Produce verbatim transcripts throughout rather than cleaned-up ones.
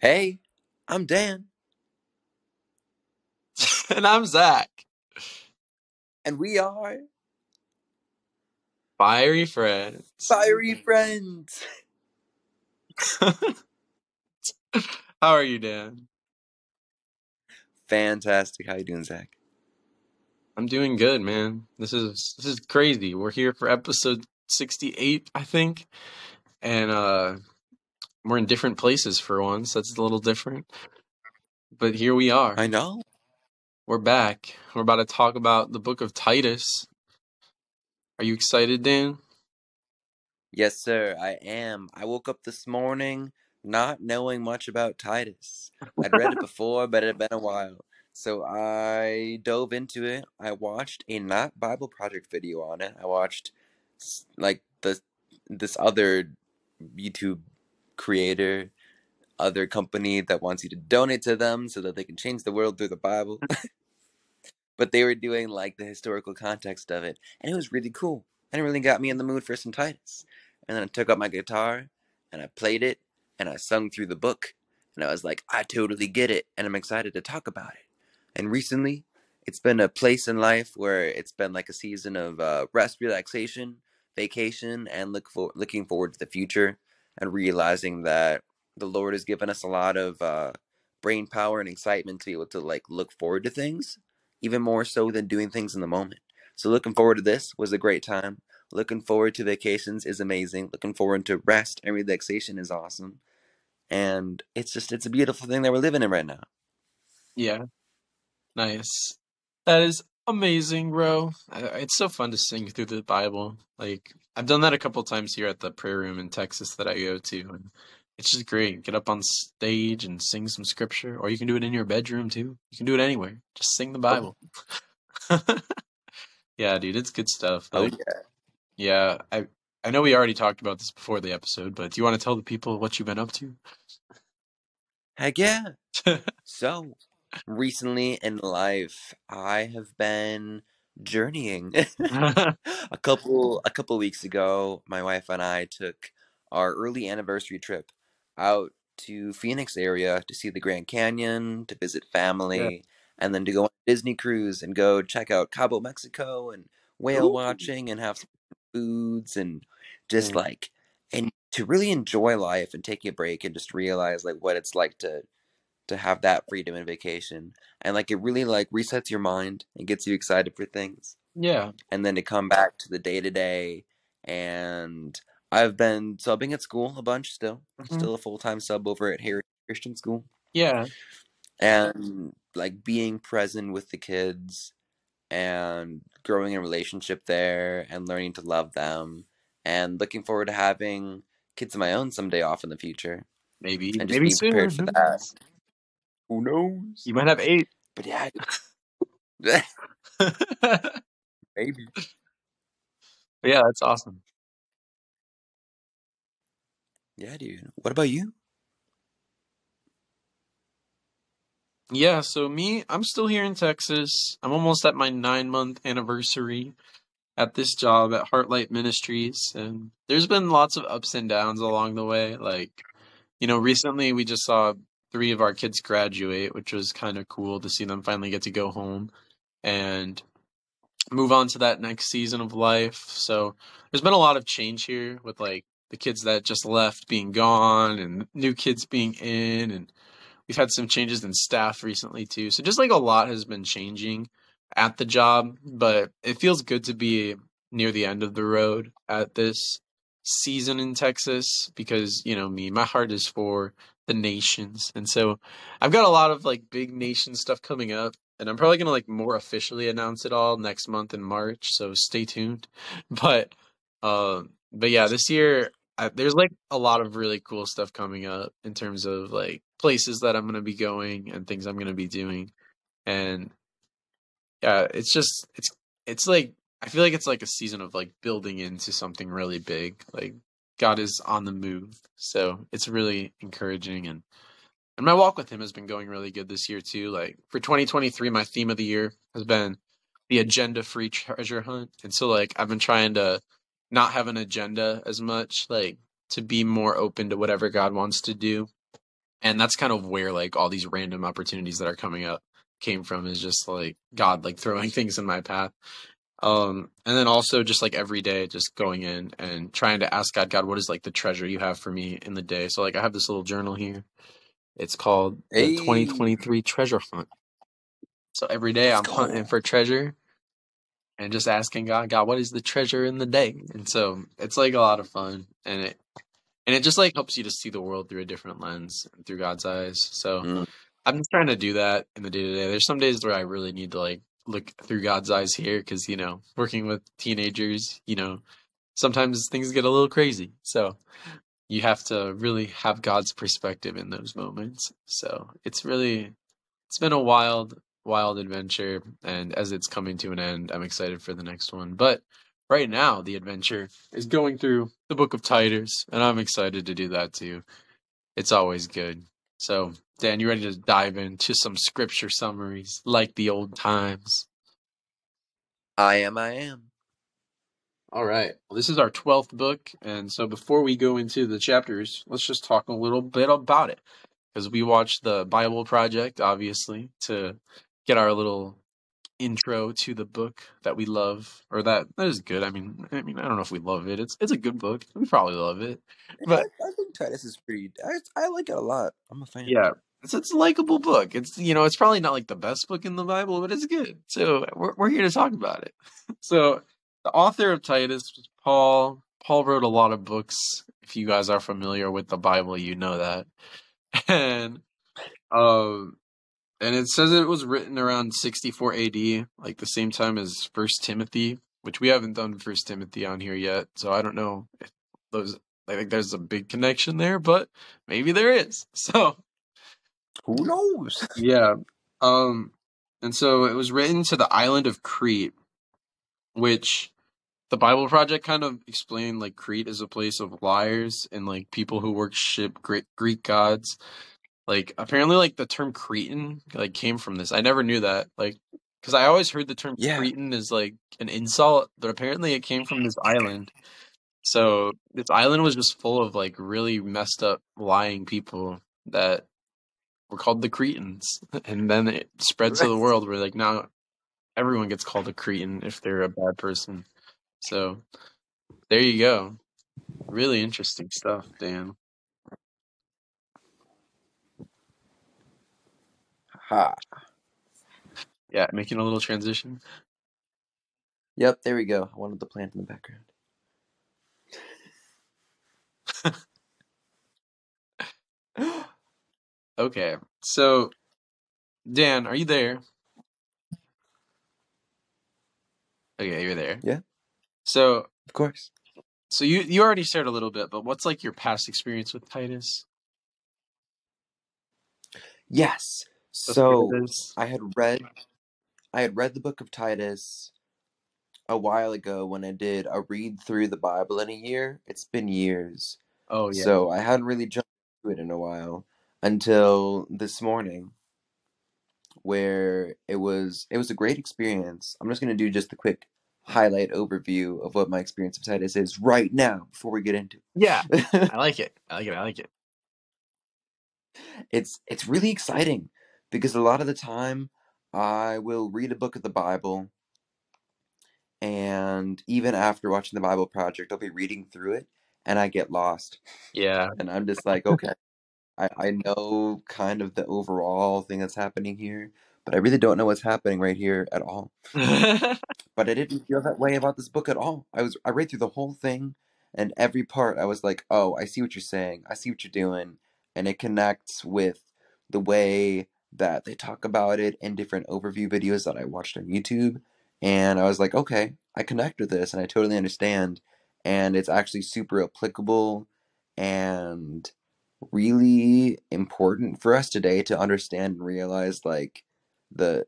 Hey, I'm Dan. And I'm Zach. And we are... Fiery Friends. Fiery Friends. How are you, Dan? Fantastic. How you doing, Zach? I'm doing good, man. This is this is crazy. We're here for episode sixty-eight, I think. And uh, we're in different places for once. That's a little different. But here we are. I know. We're back. We're about to talk about the book of Titus. Are you excited, Dan? Yes, sir, I am. I woke up this morning not knowing much about Titus. I'd read it before, but it had been a while. So I dove into it. I watched a not Bible Project video on it. I watched like the this other YouTube creator, other company that wants you to donate to them so that they can change the world through the Bible. But they were doing like the historical context of it. And it was really cool. And it really got me in the mood for some Titus. And then I took up my guitar and I played it and I sung through the book. And I was like, I totally get it. And I'm excited to talk about it. And recently, it's been a place in life where it's been like a season of uh, rest, relaxation, vacation, and look for looking forward to the future and realizing that the Lord has given us a lot of uh, brain power and excitement to be able to like look forward to things, even more so than doing things in the moment. So looking forward to this was a great time. Looking forward to vacations is amazing. Looking forward to rest and relaxation is awesome. And it's just, it's a beautiful thing that we're living in right now. Yeah. Nice. That is amazing, bro. It's so fun to sing through the Bible. Like, I've done that a couple times here at the prayer room in Texas that I go to. And it's just great. Get up on stage and sing some scripture. Or you can do it in your bedroom, too. You can do it anywhere. Just sing the Bible. Oh. Yeah, dude, it's good stuff. Like, oh, yeah. Yeah, I, I know we already talked about this before the episode, but do you want to tell the people what you've been up to? Heck yeah. So, recently in life, I have been journeying. a couple a couple weeks ago, my wife and I took our early anniversary trip out to Phoenix area to see the Grand Canyon, to visit family, yeah. And then to go on a Disney cruise and go check out Cabo, Mexico, and whale Ooh. watching and have some foods and just yeah. like, and to really enjoy life and take a break and just realize like what it's like to to have that freedom and vacation. And like, it really like resets your mind and gets you excited for things. Yeah. And then to come back to the day to day. And I've been subbing at school a bunch still. Mm-hmm. Still a full-time sub over at Harry Christian School. Yeah. And like being present with the kids and growing a relationship there and learning to love them and looking forward to having kids of my own someday off in the future. Maybe. And just Maybe being sooner. prepared for that. Who knows? You might have eight. But yeah. Maybe. Yeah, that's awesome. Yeah, dude. What about you? Yeah, so me, I'm still here in Texas. I'm almost at my nine-month anniversary at this job at Heartlight Ministries. And there's been lots of ups and downs along the way. Like, you know, recently we just saw three of our kids graduate, which was kind of cool to see them finally get to go home and move on to that next season of life. So there's been a lot of change here with, like, the kids that just left being gone and new kids being in. And we've had some changes in staff recently too. So just like a lot has been changing at the job, but it feels good to be near the end of the road at this season in Texas because, you know, me, my heart is for the nations. And so I've got a lot of like big nation stuff coming up. And I'm probably going to like more officially announce it all next month in March. So stay tuned. But, uh, but yeah, this year, there's like a lot of really cool stuff coming up in terms of like places that I'm going to be going and things I'm going to be doing. And yeah, it's just, it's, it's like, I feel like it's like a season of like building into something really big. Like God is on the move. So it's really encouraging. And, and my walk with him has been going really good this year too. Like for twenty twenty-three, my theme of the year has been the agenda-free treasure hunt. And so like, I've been trying to not have an agenda as much, like to be more open to whatever God wants to do. And that's kind of where like all these random opportunities that are coming up came from, is just like God, like throwing things in my path. Um, and then also just like every day, just going in and trying to ask God, God, what is like the treasure you have for me in the day? So like I have this little journal here. It's called the hey. twenty twenty-three Treasure Hunt. So every day That's I'm cool. hunting for treasure and just asking God, God, what is the treasure in the day? And so it's like a lot of fun, and it, and it just like helps you to see the world through a different lens, through God's eyes. So mm. I'm just trying to do that in the day to day. There's some days where I really need to like look through God's eyes here, because, you know, working with teenagers, you know, sometimes things get a little crazy. So you have to really have God's perspective in those moments. So it's really, it's been a wild, wild adventure. And as it's coming to an end, I'm excited for the next one. But right now, the adventure is going through the book of Titus, and I'm excited to do that too. It's always good. So, Dan, you ready to dive into some scripture summaries like the old times? I am, I am. All right. Well, this is our twelfth book. And so before we go into the chapters, let's just talk a little bit about it, because we watched the Bible Project, obviously, to get our little intro to the book that we love, or that, that is good. I mean, I mean, I don't know if we love it. It's it's a good book. We probably love it. But I think Titus is pretty, I, I like it a lot. I'm a fan. Yeah. It's, it's a likable book. It's, you know, it's probably not like the best book in the Bible, but it's good. So we're, we're here to talk about it. So the author of Titus was Paul. Paul wrote a lot of books. If you guys are familiar with the Bible, you know that. And um, and it says it was written around sixty-four A D, like the same time as First Timothy, which we haven't done First Timothy on here yet. So I don't know if those. I think there's a big connection there, but maybe there is. So who knows? Yeah. Um. And so it was written to the island of Crete, which the Bible Project kind of explained, like Crete is a place of liars and like people who worship Greek, Greek gods. Like apparently, like the term Cretan like came from this. I never knew that. Like, because I always heard the term yeah. Cretan is like an insult, but apparently it came from this island. So this island was just full of like really messed up lying people that were called the Cretans, and then it spread right. to the world. Where like now. Everyone gets called a Cretan if they're a bad person. So there you go. Really interesting stuff, Dan. Ha. Yeah, making a little transition. Yep, there we go. I wanted the plant in the background. Okay, so Dan, are you there? Okay, you're there. Yeah. So of course. So you you already shared a little bit, but what's like your past experience with Titus? Yes. So I had read I had read the book of Titus a while ago when I did a read through the Bible in a year. It's been years. Oh yeah. So I hadn't really jumped into it in a while until this morning, where it was it was a great experience. I'm just going to do just a quick highlight overview of what my experience of Titus is right now before we get into it. Yeah, I like it. I like it. I like it. It's it's really exciting, because a lot of the time I will read a book of the Bible, and even after watching the Bible Project, I'll be reading through it and I get lost. Yeah. And I'm just like, okay. I, I know kind of the overall thing that's happening here, but I really don't know what's happening right here at all. But I didn't feel that way about this book at all. I was I read through the whole thing, and every part I was like, oh, I see what you're saying. I see what you're doing. And it connects with the way that they talk about it in different overview videos that I watched on YouTube. And I was like, okay, I connect with this, and I totally understand. And it's actually super applicable and really important for us today to understand and realize, like the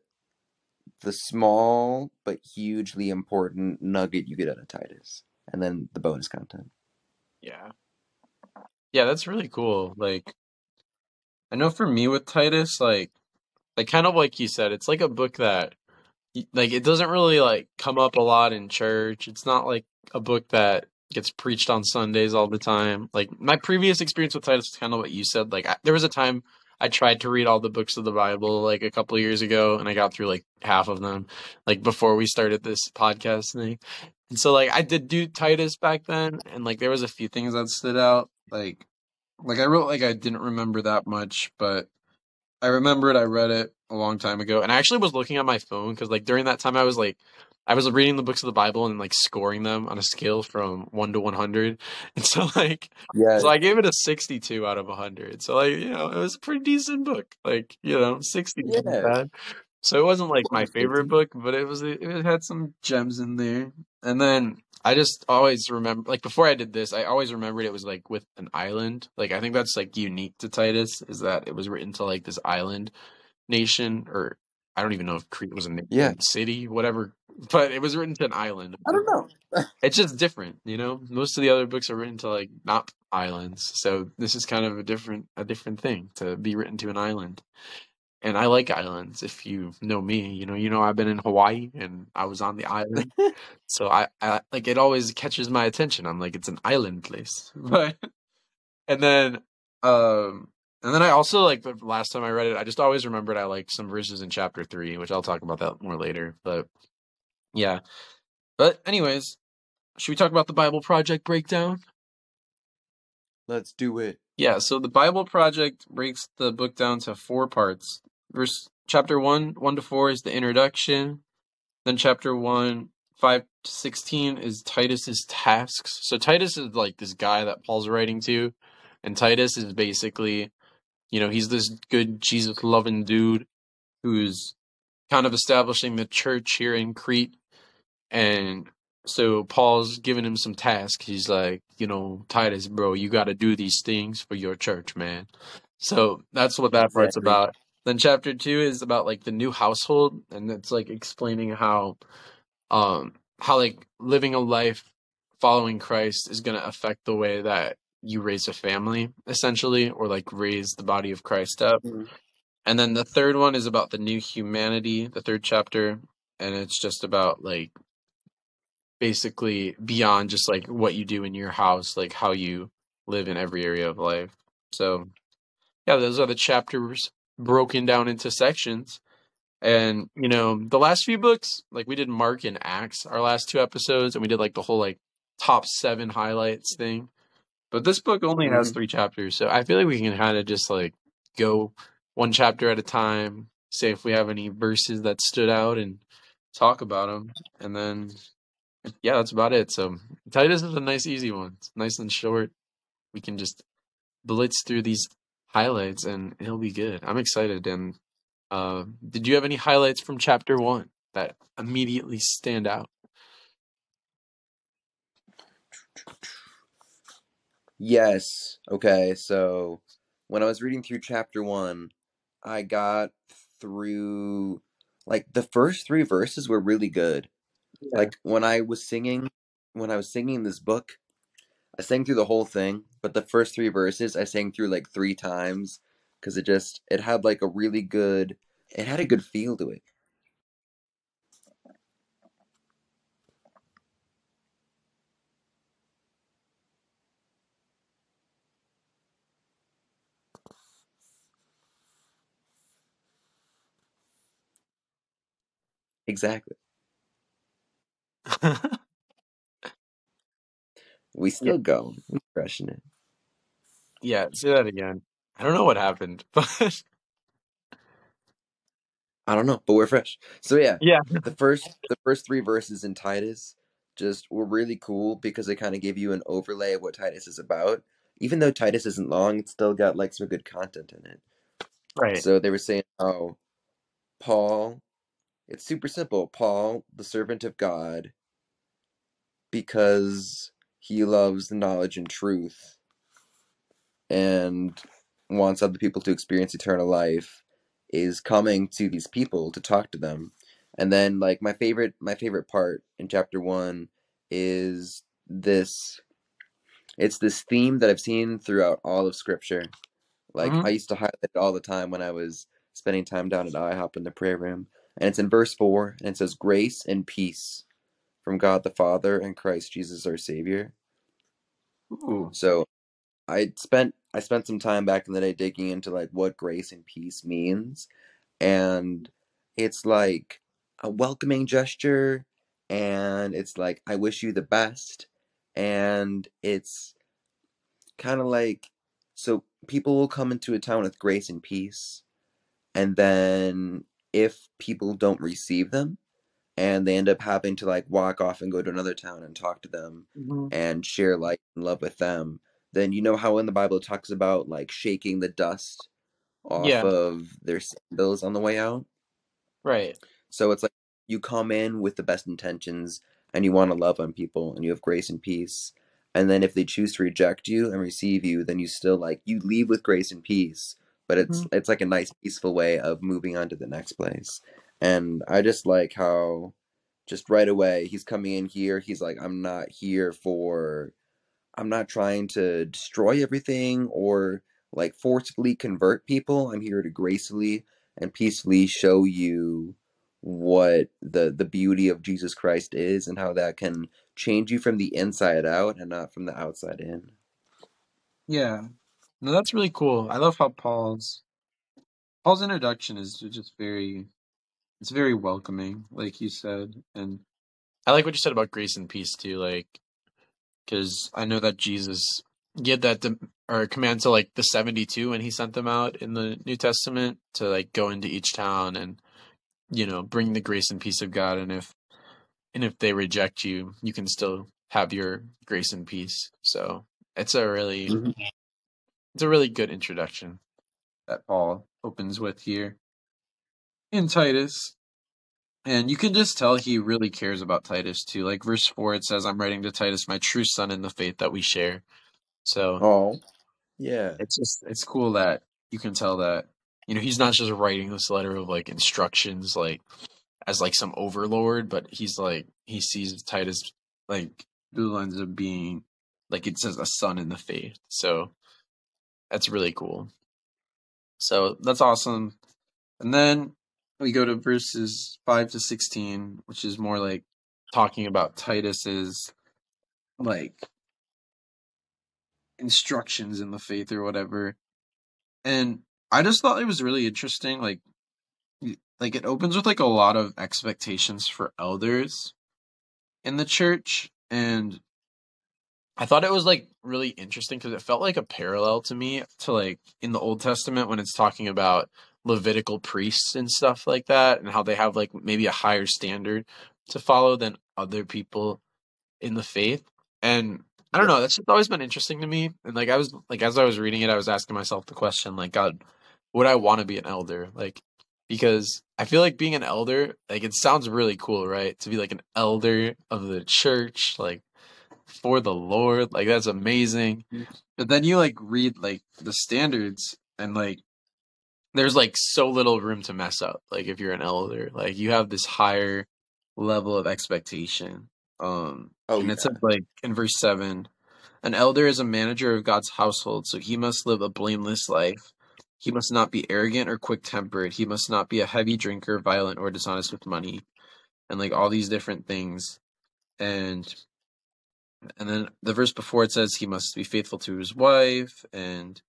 the small but hugely important nugget you get out of Titus, and then the bonus content. Yeah, yeah, that's really cool. Like, I know for me with Titus, like, like kind of like you said, it's like a book that, like, it doesn't really like come up a lot in church. It's not like a book that gets preached on Sundays all the time. Like, my previous experience with Titus is kind of what you said. Like, I, there was a time I tried to read all the books of the Bible, like, a couple of years ago, and I got through, like, half of them, like, before we started this podcast thing. And so, like, I did do Titus back then, and, like, there was a few things that stood out. Like, like I wrote, like, I didn't remember that much, but I remembered I read it a long time ago. And I actually was looking at my phone, because, like, during that time, I was, like, I was reading the books of the Bible and, like, scoring them on a scale from one to one hundred. And so, like, yeah. So I gave it a sixty-two out of one hundred. So, like, you know, it was a pretty decent book. Like, you know, sixty-two. Yeah. So it wasn't, like, my favorite book, but it was, it had some gems in there. And then I just always remember, like, before I did this, I always remembered it was, like, with an island. Like, I think that's, like, unique to Titus, is that it was written to, like, this island nation, or I don't even know if Crete was a yeah. city, whatever, but it was written to an island. I don't know. It's just different, you know? Most of the other books are written to, like, not islands. So this is kind of a different a different thing, to be written to an island. And I like islands. If you know me, you know, you know I've been in Hawaii and I was on the island. So I, I like, it always catches my attention. I'm like, it's an island place. But and then um And then I also, like, the last time I read it, I just always remembered I liked some verses in chapter three, which I'll talk about that more later. But, yeah. But, anyways, should we talk about the Bible Project breakdown? Let's do it. Yeah, so the Bible Project breaks the book down to four parts. Verse, chapter one, one to four is the introduction. Then chapter one, five to sixteen is Titus's tasks. So Titus is, like, this guy that Paul's writing to. And Titus is basically... You know, he's this good Jesus-loving dude who's kind of establishing the church here in Crete. And so Paul's giving him some tasks. He's like, you know, Titus, bro, you got to do these things for your church, man. So that's what that part's exactly. about. Then chapter two is about, like, the new household. And it's, like, explaining how, um, how, like, living a life following Christ is going to affect the way that you raise a family, essentially, or, like, raise the body of Christ up. Mm-hmm. And then the third one is about the new humanity, the third chapter. And it's just about, like, basically beyond just, like, what you do in your house, like, how you live in every area of life. So, yeah, those are the chapters broken down into sections. And, you know, the last few books, like, we did Mark and Acts, our last two episodes, and we did, like, the whole, like, top seven highlights thing. But this book only has three chapters, so I feel like we can kind of just, like, go one chapter at a time, say if we have any verses that stood out, and talk about them. And then, yeah, that's about it. So Titus is a nice, easy one. It's nice and short. We can just blitz through these highlights, and it'll be good. I'm excited. And uh, did you have any highlights from chapter one that immediately stand out? Yes. Okay. So when I was reading through chapter one, I got through, like, the first three verses were really good. Yeah. Like, when I was singing, when I was singing this book, I sang through the whole thing, but the first three verses I sang through, like, three times because it just, it had, like, a really good, it had a good feel to it. Exactly. We still yeah. go. We're crushing it. Yeah, say that again. I don't know what happened, but I don't know, but we're fresh. So yeah. Yeah. The first the first three verses in Titus just were really cool because they kind of give you an overlay of what Titus is about. Even though Titus isn't long, it's still got, like, some good content in it. Right. So they were saying, oh, Paul It's super simple. Paul, the servant of God, because he loves knowledge and truth and wants other people to experience eternal life, is coming to these people to talk to them. And then, like, my favorite my favorite part in chapter one is this. It's this theme that I've seen throughout all of Scripture. Like, mm-hmm. I used to highlight it all the time when I was spending time down at I hop in the prayer room. And it's in verse four, and it says, grace and peace from God the Father and Christ Jesus our Savior. Ooh. So I spent I spent some time back in the day digging into like what grace and peace means, and it's like a welcoming gesture, and it's like I wish you the best, and it's kind of like, so people will come into a town with grace and peace, and then if people don't receive them, and they end up having to like walk off and go to another town and talk to them mm-hmm. and share light and love with them, then you know how in the Bible it talks about like shaking the dust off yeah. of their sandals on the way out. Right. So it's like you come in with the best intentions and you want to love on people and you have grace and peace. And then if they choose to reject you and receive you, then you still like, you leave with grace and peace, but it's, mm-hmm. it's like a nice peaceful way of moving on to the next place. And I just like how just right away he's coming in here. He's like, I'm not here for, I'm not trying to destroy everything or like forcefully convert people. I'm here to gracefully and peacefully show you what the, the beauty of Jesus Christ is and how that can change you from the inside out and not from the outside in. Yeah. No, that's really cool. I love how Paul's Paul's introduction is just very, it's very welcoming, like you said. And I like what you said about grace and peace too, like, because I know that Jesus gave that to, or command to like the seventy-two when he sent them out in the New Testament to like go into each town and, you know, bring the grace and peace of God. And if, and if they reject you, you can still have your grace and peace. So it's a really, mm-hmm. it's a really good introduction that Paul opens with here in Titus. And you can just tell he really cares about Titus too. Like verse four, it says, I'm writing to Titus, my true son in the faith that we share. So, oh, yeah, it's just, it's cool that you can tell that, you know, he's not just writing this letter of like instructions, like as like some overlord, but he's like, he sees Titus like through the lens of being like, it says a son in the faith. So that's really cool. So that's awesome. And then we go to verses five to sixteen, which is more like talking about Titus's like instructions in the faith or whatever. And I just thought it was really interesting. Like, like it opens with like a lot of expectations for elders in the church. And I thought it was like really interesting because it felt like a parallel to me to like in the Old Testament when it's talking about Levitical priests and stuff like that, and how they have like maybe a higher standard to follow than other people in the faith. And I don't know, that's just always been interesting to me. And like I was like, as I was reading it, I was asking myself the question, like, God, would I want to be an elder? Like, because I feel like being an elder, like it sounds really cool, right? To be like an elder of the church, like for the Lord, like that's amazing. But then you like read like the standards and like there's like so little room to mess up. Like if you're an elder, like you have this higher level of expectation. Um, oh, and yeah. It says like in verse seven, an elder is a manager of God's household. So he must live a blameless life. He must not be arrogant or quick tempered. He must not be a heavy drinker, violent or dishonest with money, and like all these different things. And, and then the verse before it says he must be faithful to his wife and,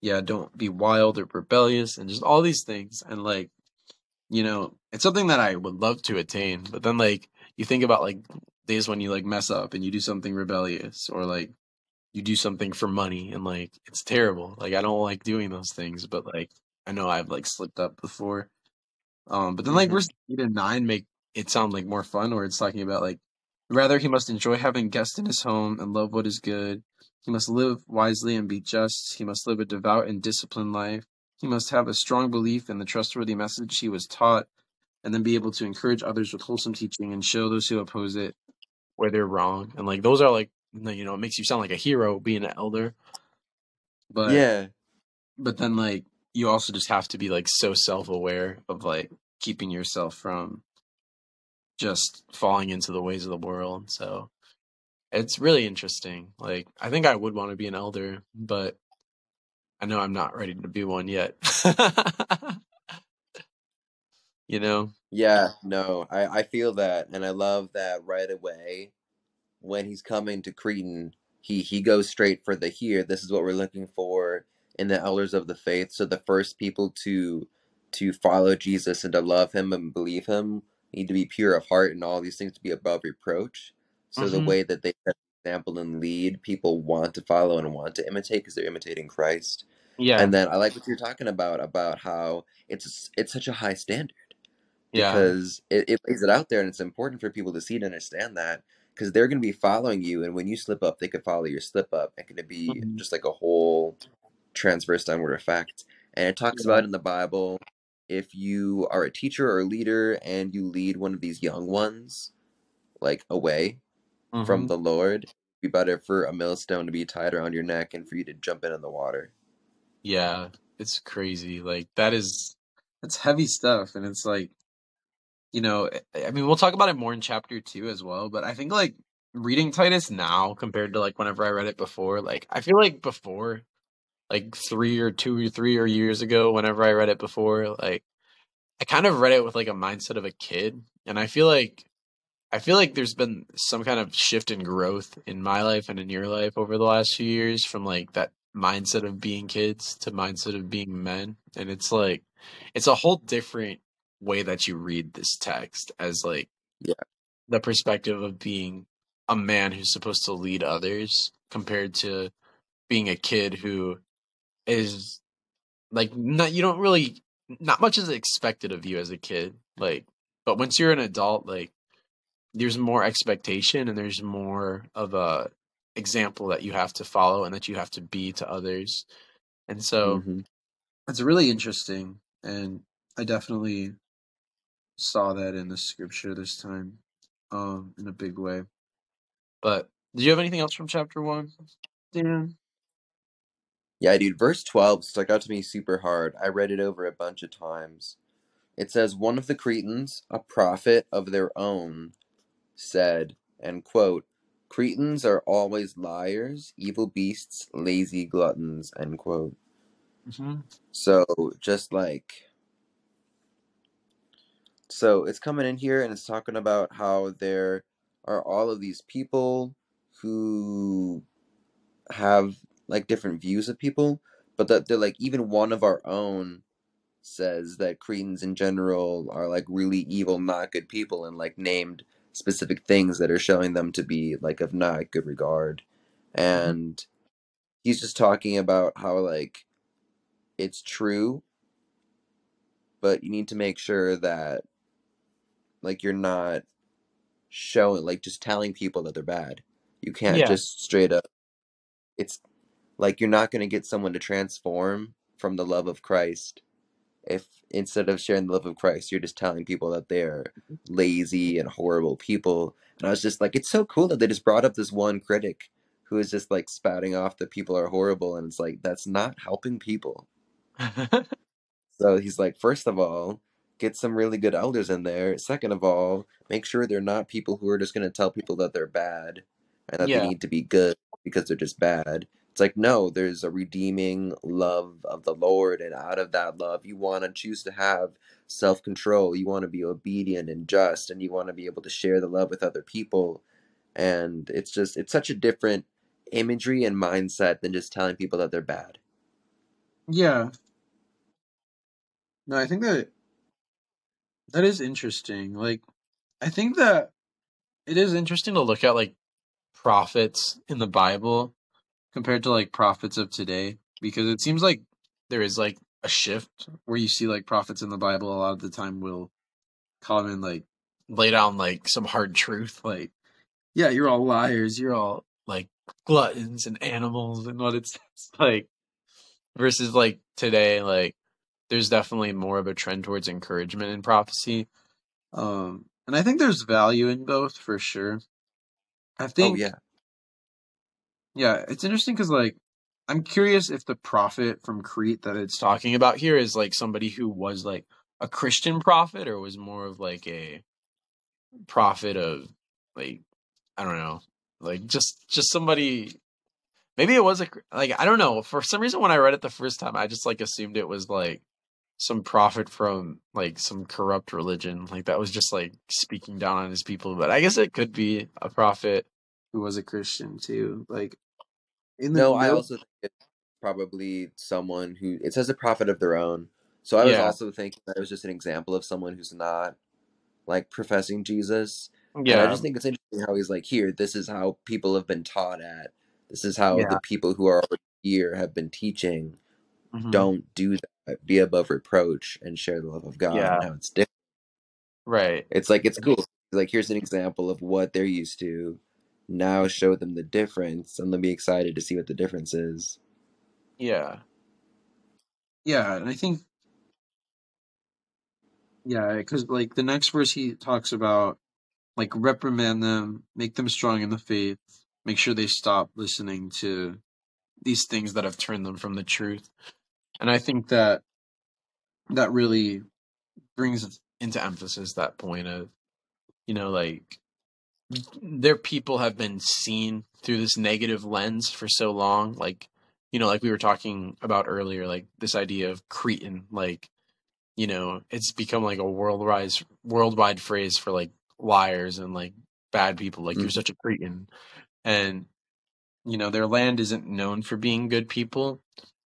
yeah, don't be wild or rebellious and just all these things. And like, you know, it's something that I would love to attain. But then like you think about like days when you like mess up and you do something rebellious or like you do something for money and like it's terrible. Like I don't like doing those things, but like I know I've like slipped up before. Um, but then like verse eight and nine make it sound like more fun, where it's talking about like, rather he must enjoy having guests in his home and love what is good. He must live wisely and be just. He must live a devout and disciplined life. He must have a strong belief in the trustworthy message he was taught, and then be able to encourage others with wholesome teaching and show those who oppose it where they're wrong. And like those are like, you know, it makes you sound like a hero being an elder. But yeah, but then like you also just have to be like so self-aware of like keeping yourself from just falling into the ways of the world. So it's really interesting. Like, I think I would want to be an elder, but I know I'm not ready to be one yet. You know? Yeah, no, I, I feel that. And I love that right away when he's coming to Cretan, he he goes straight for the here. This is what we're looking for in the elders of the faith. So the first people to to follow Jesus and to love him and believe him need to be pure of heart, and all these things to be above reproach. So mm-hmm. the way that they set an example and lead, people want to follow and want to imitate because they're imitating Christ. Yeah. And then I like what you're talking about, about how it's it's such a high standard. Yeah. Because it, it lays it out there, and it's important for people to see and understand that, because they're going to be following you. And when you slip up, they could follow your slip up. It could be mm-hmm. just like a whole transverse downward effect. And it talks yeah. about in the Bible, if you are a teacher or a leader and you lead one of these young ones, like away mm-hmm. from the Lord, it'd be better for a millstone to be tied around your neck and for you to jump in in the water. Yeah, it's crazy. Like that is, that's heavy stuff. And it's like, you know, I mean, we'll talk about it more in chapter two as well, but I think like reading Titus now compared to like whenever I read it before, like I feel like before, like three or two or three or years ago, whenever I read it before, like I kind of read it with like a mindset of a kid. And I feel like, I feel like there's been some kind of shift in growth in my life and in your life over the last few years from like that mindset of being kids to mindset of being men. And it's like, it's a whole different way that you read this text as like yeah. the perspective of being a man who's supposed to lead others compared to being a kid who is like, not, you don't really, not much is expected of you as a kid. Like, but once you're an adult, like there's more expectation and there's more of a example that you have to follow and that you have to be to others. And so mm-hmm. it's really interesting. And I definitely saw that in the scripture this time um in a big way. But did you have anything else from chapter one, Dan? Yeah, dude, verse twelve stuck out to me super hard. I read it over a bunch of times. It says, one of the Cretans, a prophet of their own, said, and quote, Cretans are always liars, evil beasts, lazy gluttons, end quote. Mm-hmm. So just like So it's coming in here and it's talking about how there are all of these people who have like different views of people, but that they're like, even one of our own says that Cretans in general are like really evil, not good people, and like named specific things that are showing them to be like of not good regard. And he's just talking about how like it's true, but you need to make sure that like you're not showing, like just telling people that they're bad. You can't yeah. just straight up. It's like you're not going to get someone to transform from the love of Christ if instead of sharing the love of Christ, you're just telling people that they're lazy and horrible people. And I was just like, it's so cool that they just brought up this one critic who is just like spouting off that people are horrible. And it's like, that's not helping people. So he's like, first of all, get some really good elders in there. Second of all, make sure they're not people who are just going to tell people that they're bad and that yeah. they need to be good because they're just bad. It's like, no, there's a redeeming love of the Lord. And out of that love, you want to choose to have self-control. You want to be obedient and just, and you want to be able to share the love with other people. And it's just, it's such a different imagery and mindset than just telling people that they're bad. Yeah. No, I think that That is interesting. Like, I think that it is interesting to look at like prophets in the Bible compared to like prophets of today, because it seems like there is like a shift where you see like prophets in the Bible a lot of the time will come and like lay down like some hard truth. Like, yeah, you're all liars. You're all like gluttons and animals and what it's like versus like today, like, there's definitely more of a trend towards encouragement and prophecy. Um, and I think there's value in both for sure. I think, oh, yeah. yeah, it's interesting. Cause like, I'm curious if the prophet from Crete that it's talking about here is like somebody who was like a Christian prophet or was more of like a prophet of like, I don't know, like just, just somebody, maybe it was a, like, I don't know. For some reason, when I read it the first time, I just like assumed it was like some prophet from like some corrupt religion, like that was just like speaking down on his people. But I guess it could be a prophet who was a Christian too. Like In the no, notes? I also think it's probably someone who, it says a prophet of their own. So I was yeah. also thinking that it was just an example of someone who's not like professing Jesus. Yeah. And I just think it's interesting how he's like, here, this is how people have been taught at. This is how yeah. the people who are here have been teaching. Mm-hmm. Don't do that. Be above reproach and share the love of God. Yeah. And how it's different. Right. It's like, it's cool. Like, here's an example of what they're used to. Now show them the difference, and they'll be excited to see what the difference is. Yeah. Yeah, and I think, yeah, because, like, the next verse he talks about, like, reprimand them, make them strong in the faith, make sure they stop listening to these things that have turned them from the truth. And I think that that really brings into emphasis that point of, you know, like, their people have been seen through this negative lens for so long. Like, you know, like we were talking about earlier, like this idea of Cretan, like, you know, it's become like a worldwide worldwide phrase for like liars and like bad people. Like, mm-hmm. you're such a Cretan. And, you know, their land isn't known for being good people,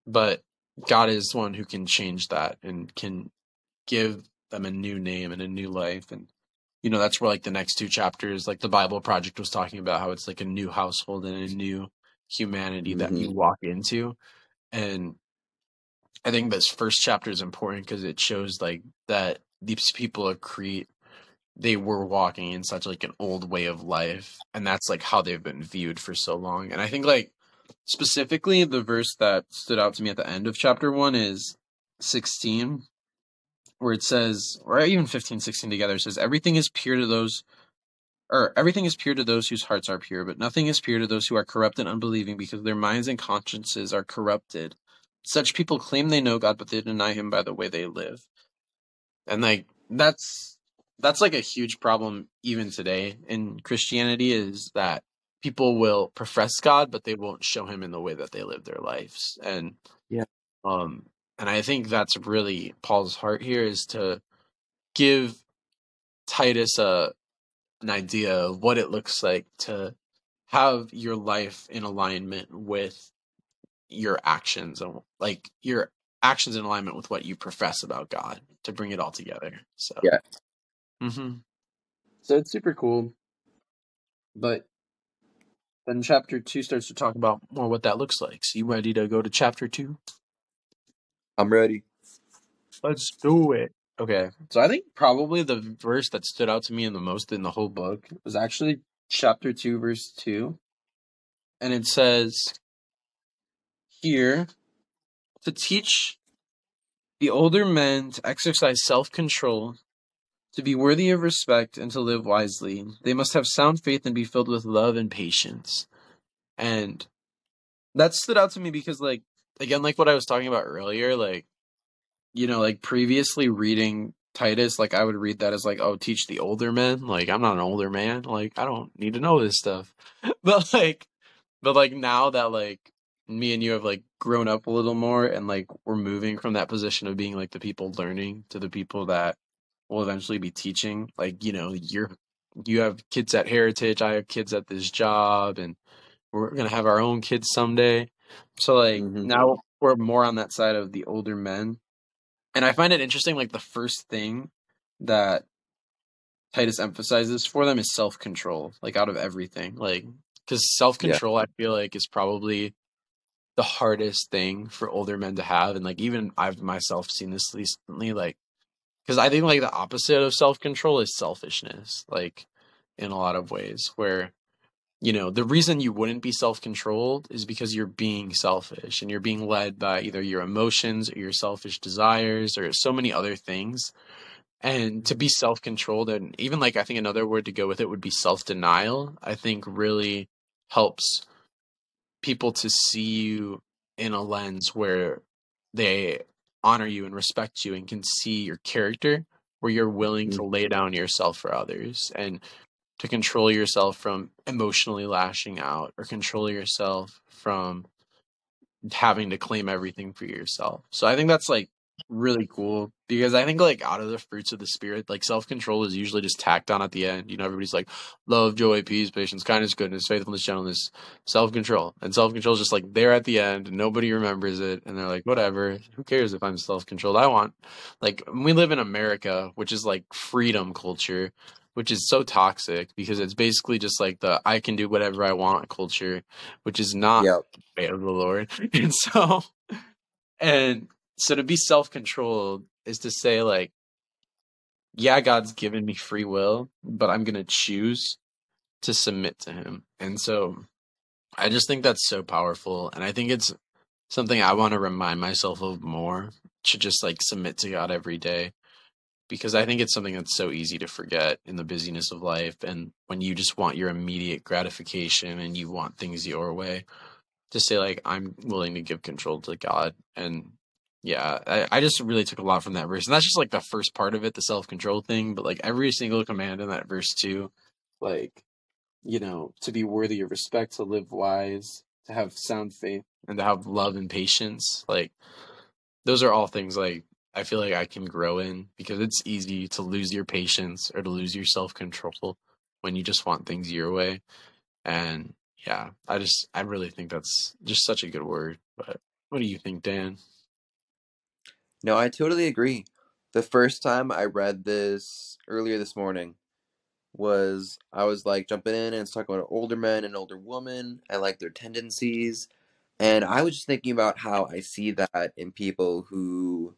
but God is one who can change that and can give them a new name and a new life. And, you know, that's where like the next two chapters, like the Bible Project was talking about how it's like a new household and a new humanity mm-hmm. that you walk into. And I think this first chapter is important because it shows like that these people of Crete, they were walking in such like an old way of life. And that's like how they've been viewed for so long. And I think like specifically the verse that stood out to me at the end of chapter one is sixteen. Where it says, or even fifteen, sixteen together, it says, everything is pure to those, or everything is pure to those whose hearts are pure, but nothing is pure to those who are corrupt and unbelieving, because their minds and consciences are corrupted. Such people claim they know God, but they deny him by the way they live. And like, that's, that's like a huge problem even today in Christianity, is that people will profess God, but they won't show him in the way that they live their lives. And, yeah. um, And I think that's really Paul's heart here, is to give Titus a, an idea of what it looks like to have your life in alignment with your actions, and like your actions in alignment with what you profess about God, to bring it all together. So, yeah. Mm-hmm. So it's super cool. But then chapter two starts to talk about more what that looks like. So you ready to go to chapter two? I'm ready. Let's do it. Okay. So I think probably the verse that stood out to me in the most in the whole book was actually chapter two, verse two. And it says here, to teach the older men to exercise self-control, to be worthy of respect, and to live wisely. They must have sound faith and be filled with love and patience. And that stood out to me because, like, again, like what I was talking about earlier, like, you know, like previously reading Titus, like I would read that as like, oh, teach the older men. Like, I'm not an older man. Like, I don't need to know this stuff. But like, but like now that like me and you have like grown up a little more, and like we're moving from that position of being like the people learning to the people that will eventually be teaching. Like, you know, you're, you have kids at Heritage. I have kids at this job, and we're going to have our own kids someday. So like mm-hmm. now we're more on that side of the older men. And I find it interesting, like the first thing that Titus emphasizes for them is self-control, like out of everything, like, because self-control, yeah. I feel like is probably the hardest thing for older men to have. And like, even I've myself seen this recently, like, because I think like the opposite of self-control is selfishness, like in a lot of ways, where, you know, the reason you wouldn't be self-controlled is because you're being selfish, and you're being led by either your emotions or your selfish desires or so many other things. And to be self-controlled, and even like, I think another word to go with it would be self-denial, I think really helps people to see you in a lens where they honor you and respect you and can see your character, where you're willing to lay down yourself for others, and to control yourself from emotionally lashing out, or control yourself from having to claim everything for yourself. So I think that's like really cool, because I think, like, out of the fruits of the spirit, like, self-control is usually just tacked on at the end. You know, everybody's like, love, joy, peace, patience, kindness, goodness, faithfulness, gentleness, self-control. And self-control is just like there at the end. Nobody remembers it. And they're like, whatever, who cares if I'm self-controlled? I want, like, we live in America, which is like freedom culture, which is so toxic, because it's basically just like the I can do whatever I want culture, which is not yep. the way of the Lord. And so, and so to be self-controlled is to say, like, yeah, God's given me free will, but I'm going to choose to submit to him. And so I just think that's so powerful. And I think it's something I want to remind myself of more, to just like submit to God every day. Because I think it's something that's so easy to forget in the busyness of life. And when you just want your immediate gratification and you want things your way, just say, like, I'm willing to give control to God. And yeah, I, I just really took a lot from that verse. And that's just like the first part of it, the self-control thing. But like every single command in that verse too, like, you know, to be worthy of respect, to live wise, to have sound faith, and to have love and patience. Like, those are all things, like, I feel like I can grow in, because it's easy to lose your patience or to lose your self-control when you just want things your way. And yeah, I just, I really think that's just such a good word. But what do you think, Dan? No, I totally agree. The first time I read this earlier this morning was, I was like jumping in and it's talking about older men and older women. I like their tendencies. And I was just thinking about how I see that in people who,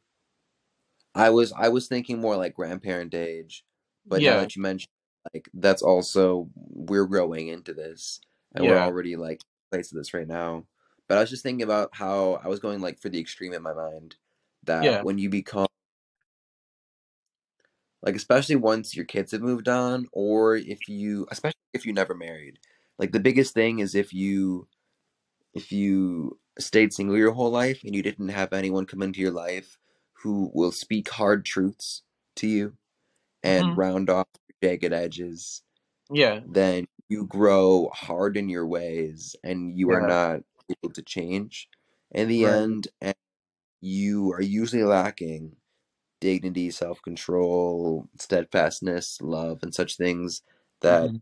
I was I was thinking more like grandparent age, but yeah. Now that you mentioned, like, that's also, we're growing into this, and yeah. We're already like in place of this right now. But I was just thinking about how I was going like for the extreme in my mind, that yeah. when you become like, especially once your kids have moved on, or if you, especially if you never married, like the biggest thing is if you if you stayed single your whole life and you didn't have anyone come into your life who will speak hard truths to you and mm-hmm. round off your jagged edges. Yeah. Then you grow hard in your ways and you yeah. are not able to change in the right. end. And you are usually lacking dignity, self-control, steadfastness, love, and such things that, mm-hmm.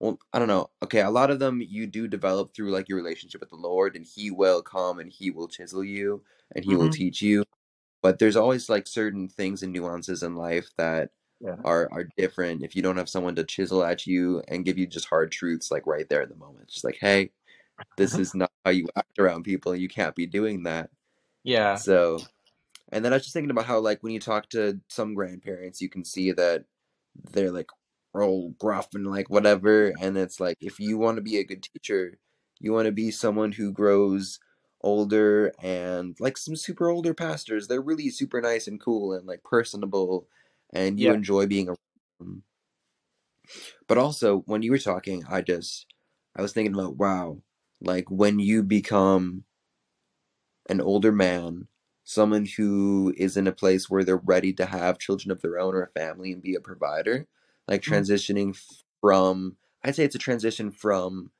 well, I don't know. Okay. A lot of them you do develop through like your relationship with the Lord, and he will come and he will chisel you and he mm-hmm. will teach you. But there's always like certain things and nuances in life that yeah. are, are different. If you don't have someone to chisel at you and give you just hard truths, like right there at the moment, just like, hey, this is not how you act around people. You can't be doing that. Yeah. So, and then I was just thinking about how, like, when you talk to some grandparents, you can see that they're like, roll gruff and like whatever, and it's like, if you want to be a good teacher, you want to be someone who grows older, and like some super older pastors, they're really super nice and cool and like personable, and you yeah. enjoy being around them. But also, when you were talking, I just I was thinking about, wow, like when you become an older man, someone who is in a place where they're ready to have children of their own or a family and be a provider. Like transitioning from, I'd say it's a transition from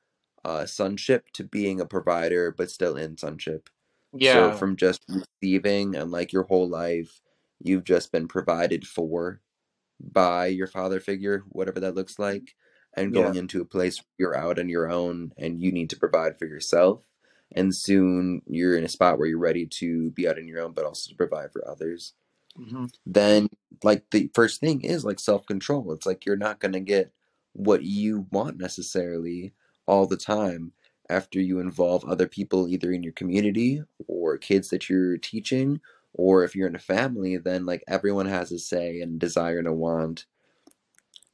uh, sonship to being a provider, but still in sonship. Yeah. So from just receiving, and like your whole life, you've just been provided for by your father figure, whatever that looks like, and going yeah. into a place where you're out on your own and you need to provide for yourself. And soon you're in a spot where you're ready to be out on your own, but also to provide for others. Mm-hmm. Then like the first thing is like self-control. It's like you're not going to get what you want necessarily all the time after you involve other people, either in your community or kids that you're teaching, or if you're in a family, then like everyone has a say and desire and a want,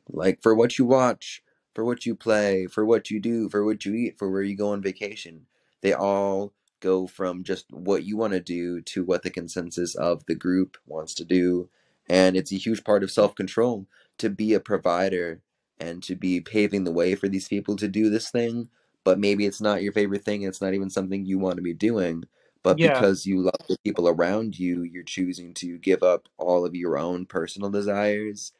like for what you watch, for what you play, for what you do, for what you eat, for where you go on vacation. They all go from just what you want to do to what the consensus of the group wants to do. And it's a huge part of self-control to be a provider and to be paving the way for these people to do this thing. But maybe it's not your favorite thing. It's not even something you want to be doing. But yeah. because you love the people around you, you're choosing to give up all of your own personal desires.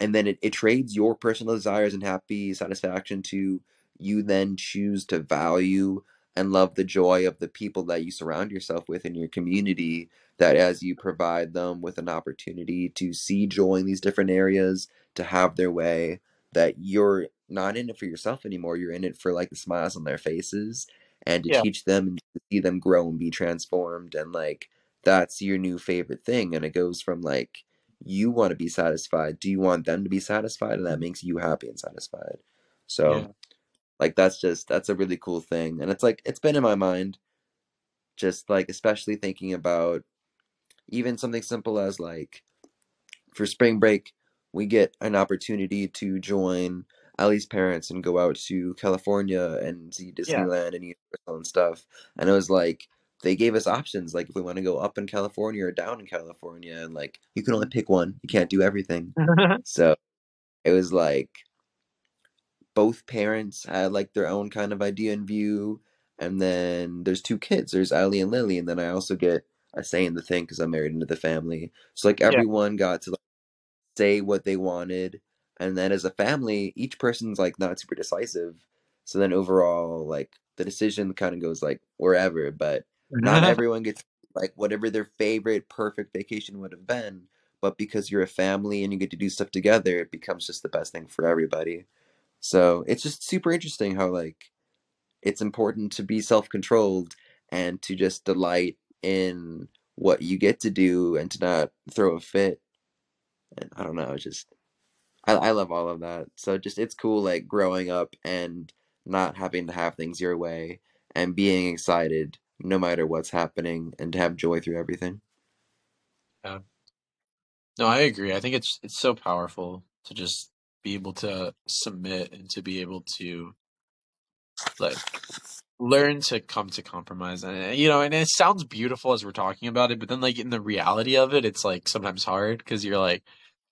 And then it, it trades your personal desires and happy satisfaction to you then choose to value and love the joy of the people that you surround yourself with in your community, that as you provide them with an opportunity to see joy in these different areas, to have their way, that you're not in it for yourself anymore. You're in it for like the smiles on their faces, and to yeah. teach them and to see them grow and be transformed. And like, that's your new favorite thing. And it goes from like, you want to be satisfied. Do you want them to be satisfied? And that makes you happy and satisfied. So yeah. like, that's just, that's a really cool thing. And it's like, it's been in my mind, just like, especially thinking about even something simple as like, for spring break, we get an opportunity to join Ellie's parents and go out to California and see Disneyland yeah. and Universal and stuff. And it was like, they gave us options, like if we want to go up in California or down in California, and like, you can only pick one, you can't do everything. So it was like, both parents had like their own kind of idea in view. And then there's two kids, there's Ellie and Lily. And then I also get a say in the thing because I'm married into the family. So like everyone yeah. got to like, say what they wanted. And then as a family, each person's like not super decisive. So then overall, like the decision kind of goes like wherever, but not everyone gets like whatever their favorite perfect vacation would have been. But because you're a family and you get to do stuff together, it becomes just the best thing for everybody. So it's just super interesting how like it's important to be self-controlled and to just delight in what you get to do and to not throw a fit. And I don't know, it's just I, I love all of that. So just it's cool like growing up and not having to have things your way and being excited no matter what's happening and to have joy through everything. Yeah. No, I agree. I think it's it's so powerful to just be able to submit and to be able to like learn to come to compromise. And you know, and it sounds beautiful as we're talking about it, but then like in the reality of it, it's like sometimes hard because you're like,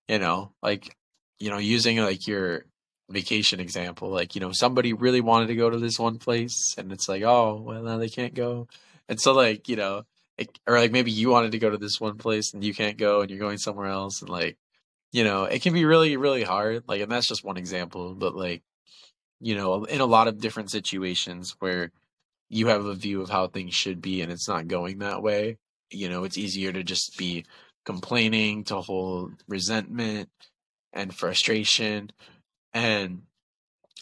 you know, like, you know, using like your vacation example, like, you know, somebody really wanted to go to this one place and it's like, oh, well, now they can't go. And so like, you know, it, or like maybe you wanted to go to this one place and you can't go and you're going somewhere else. And like, you know, it can be really, really hard. Like, and that's just one example, but like, you know, in a lot of different situations where you have a view of how things should be and it's not going that way, you know, it's easier to just be complaining, to hold resentment and frustration, and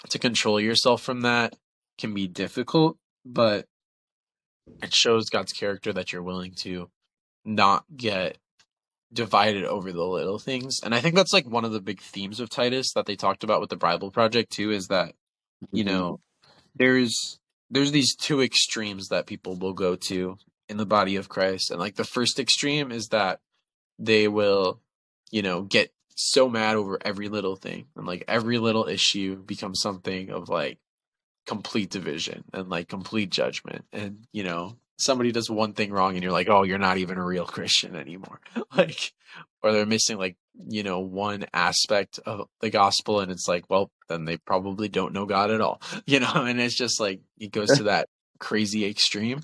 to control yourself from that can be difficult, but it shows God's character that you're willing to not get divided over the little things. And I think that's like one of the big themes of Titus that they talked about with the Bible Project too, is that, you know, there's there's these two extremes that people will go to in the body of Christ. And like the first extreme is that they will, you know, get so mad over every little thing, and like every little issue becomes something of like complete division and like complete judgment. And you know, somebody does one thing wrong and you're like, oh, you're not even a real Christian anymore. Like, or they're missing like, you know, one aspect of the gospel, and it's like, well, then they probably don't know God at all, you know? And it's just like, it goes to that crazy extreme.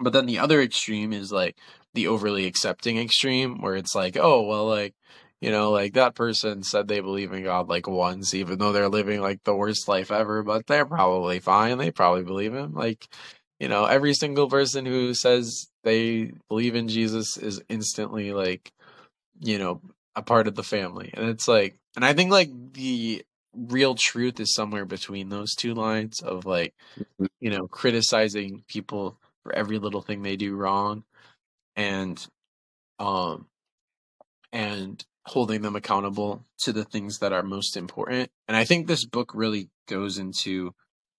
But then the other extreme is like the overly accepting extreme, where it's like, oh, well, like, you know, like that person said they believe in God like once, even though they're living like the worst life ever, but they're probably fine. They probably believe him. Like, you know, every single person who says they believe in Jesus is instantly like, you know, a part of the family. And it's like, and I think like the real truth is somewhere between those two lines of like, you know, criticizing people for every little thing they do wrong, and, um, and holding them accountable to the things that are most important. And I think this book really goes into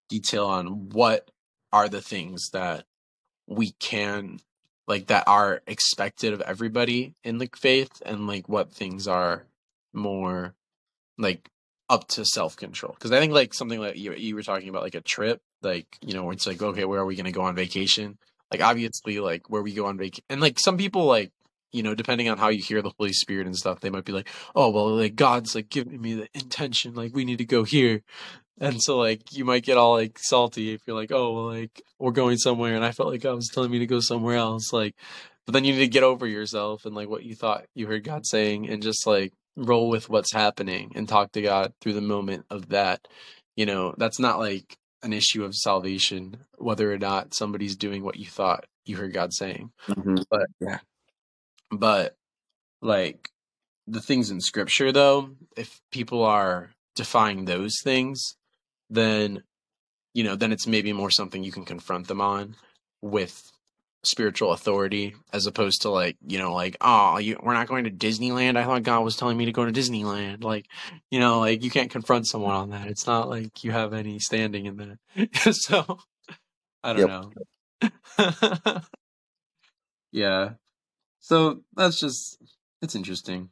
detail on what are the things that we can, like, that are expected of everybody in the faith, and like what things are more like up to self-control. Because I think like something like you, you were talking about, like a trip, like, you know, where it's like, okay, where are we going to go on vacation? Like, obviously, like where we go on vacation, and like some people, like, you know, depending on how you hear the Holy Spirit and stuff, they might be like, oh, well, like God's like giving me the intention, like we need to go here. And so like, you might get all like salty if you're like, oh, well, like we're going somewhere and I felt like God was telling me to go somewhere else. Like, but then you need to get over yourself and like what you thought you heard God saying, and just like roll with what's happening and talk to God through the moment of that. You know, that's not like an issue of salvation, whether or not somebody's doing what you thought you heard God saying. Mm-hmm. But yeah, but like the things in scripture though, if people are defying those things, then, you know, then it's maybe more something you can confront them on with spiritual authority, as opposed to like, you know, like, oh, you, we're not going to Disneyland. I thought God was telling me to go to Disneyland. Like, you know, like you can't confront someone on that. It's not like you have any standing in that. So I don't yep. know. Yeah. So that's just, it's interesting.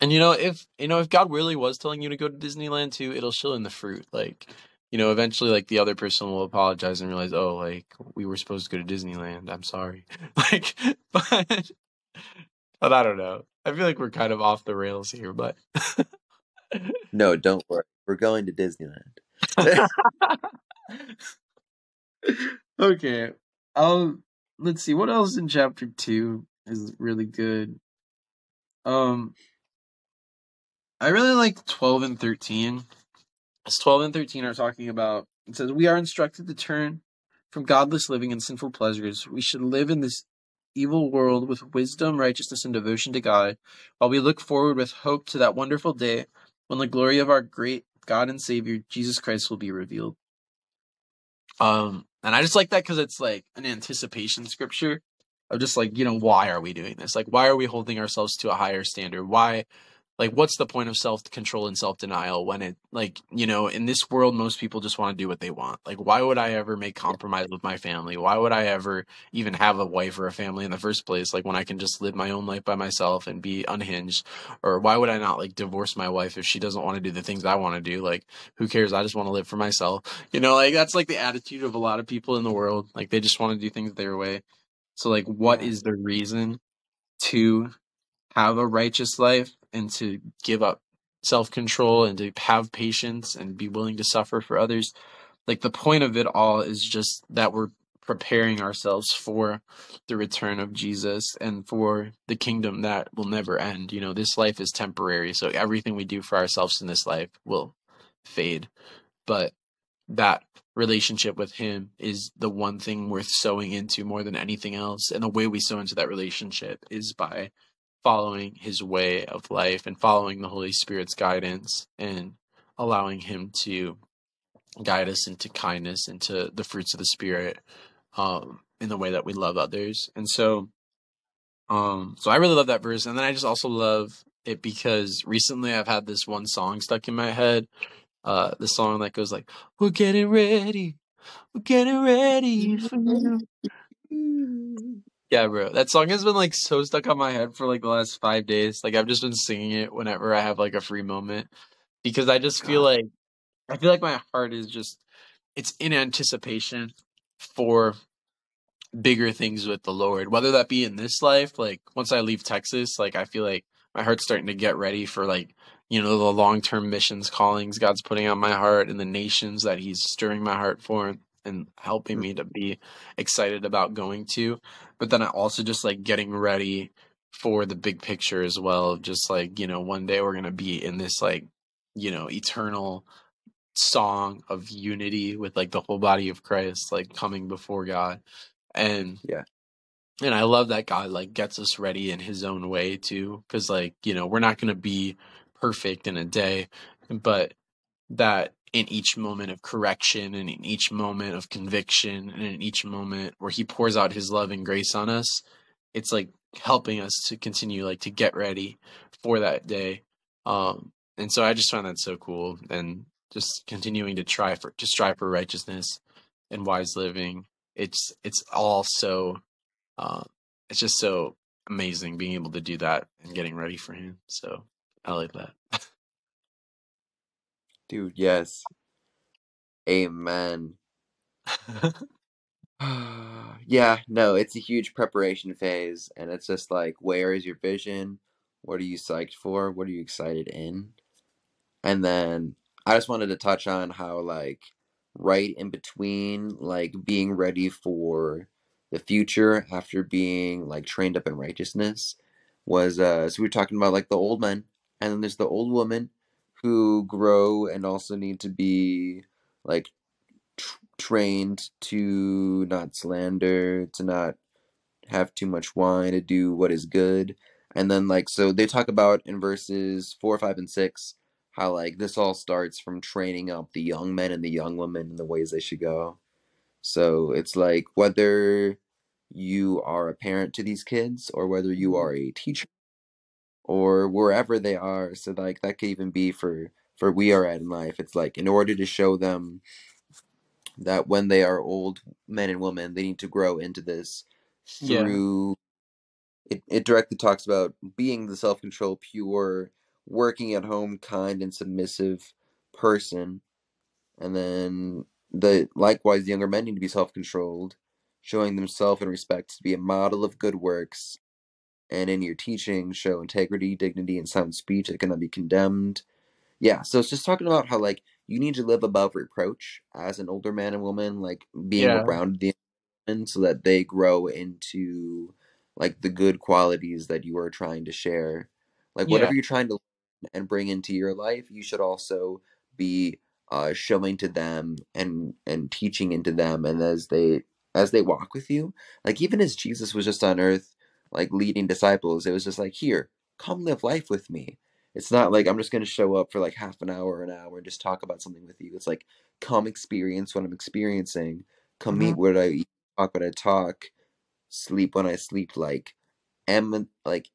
And, you know, if, you know, if God really was telling you to go to Disneyland too, it'll show in the fruit. Like, you know, eventually, like, the other person will apologize and realize, oh, like, we were supposed to go to Disneyland. I'm sorry. Like, but, but I don't know. I feel like we're kind of off the rails here, but. No, don't worry. We're going to Disneyland. Okay. Um, let's see. What else in chapter two is really good? Um, I really like twelve and thirteen. twelve and thirteen are talking about, it says, we are instructed to turn from godless living and sinful pleasures. We should live in this evil world with wisdom, righteousness, and devotion to God, while we look forward with hope to that wonderful day when the glory of our great God and Savior, Jesus Christ, will be revealed. Um, and I just like that because it's like an anticipation scripture of just like, you know, why are we doing this? Like, why are we holding ourselves to a higher standard? Why? Like, what's the point of self-control and self-denial when it, like, you know, in this world, most people just want to do what they want. Like, why would I ever make compromise with my family? Why would I ever even have a wife or a family in the first place? Like, when I can just live my own life by myself and be unhinged? Or why would I not, like, divorce my wife if she doesn't want to do the things I want to do? Like, who cares? I just want to live for myself. You know, like, that's, like, the attitude of a lot of people in the world. Like, they just want to do things their way. So, like, what is the reason to have a righteous life and to give up self-control and to have patience and be willing to suffer for others? Like, the point of it all is just that we're preparing ourselves for the return of Jesus and for the kingdom that will never end. You know, this life is temporary. So everything we do for ourselves in this life will fade. But that relationship with him is the one thing worth sowing into more than anything else. And the way we sow into that relationship is by following his way of life and following the Holy Spirit's guidance and allowing him to guide us into kindness, into the fruits of the Spirit, um, in the way that we love others. And so, um, so I really love that verse. And then I just also love it because recently I've had this one song stuck in my head, uh, the song that goes like, we're getting ready, we're getting ready for you. Yeah, bro. That song has been like so stuck on my head for like the last five days. Like I've just been singing it whenever I have like a free moment because I just feel like, I feel like my heart is just, it's in anticipation for bigger things with the Lord, whether that be in this life. Like once I leave Texas, like I feel like my heart's starting to get ready for like, you know, the long-term missions callings God's putting on my heart and the nations that he's stirring my heart for and helping me to be excited about going to. But then I also just like getting ready for the big picture as well. Just like, you know, one day we're going to be in this like, you know, eternal song of unity with like the whole body of Christ, like coming before God. And yeah. And I love that God like gets us ready in his own way too. Cause like, you know, we're not going to be perfect in a day, but that, in each moment of correction and in each moment of conviction and in each moment where he pours out his love and grace on us, it's like helping us to continue like to get ready for that day. Um, and so I just find that so cool, and just continuing to try for, to strive for righteousness and wise living. It's, it's all so, uh, it's just so amazing being able to do that and getting ready for him. So I like that. Dude, yes. Amen. Yeah, no, it's a huge preparation phase. And it's just like, where is your vision? What are you psyched for? What are you excited in? And then I just wanted to touch on how, like, right in between, like, being ready for the future after being, like, trained up in righteousness was, uh, so we were talking about, like, the old men. And then there's the old woman who grow and also need to be, like, trained to not slander, to not have too much wine, to do what is good. And then, like, so they talk about in verses four, five, and six, how, like, this all starts from training up the young men and the young women in the ways they should go. So it's like, whether you are a parent to these kids, or whether you are a teacher, or wherever they are. So, like, that could even be for, for we are at in life. It's like, in order to show them that when they are old men and women, they need to grow into this through... Yeah. It, it directly talks about being the self-control, pure, working at home, kind, and submissive person. And then, the likewise, the younger men need to be self-controlled, showing themselves in respect to be a model of good works. And in your teaching, show integrity, dignity, and sound speech that cannot be condemned. Yeah, so it's just talking about how, like, you need to live above reproach as an older man and woman, like, being yeah. around the women so that they grow into... like, the good qualities that you are trying to share. Like, yeah. whatever you're trying to learn and bring into your life, you should also be uh, showing to them and, and teaching into them. And as they as they walk with you, like, even as Jesus was just on earth, like, leading disciples, it was just like, here, come live life with me. It's not like I'm just going to show up for, like, half an hour or an hour and just talk about something with you. It's like, come experience what I'm experiencing. Come mm-hmm. eat what I eat, talk what I talk. Sleep when I sleep, like, em- like,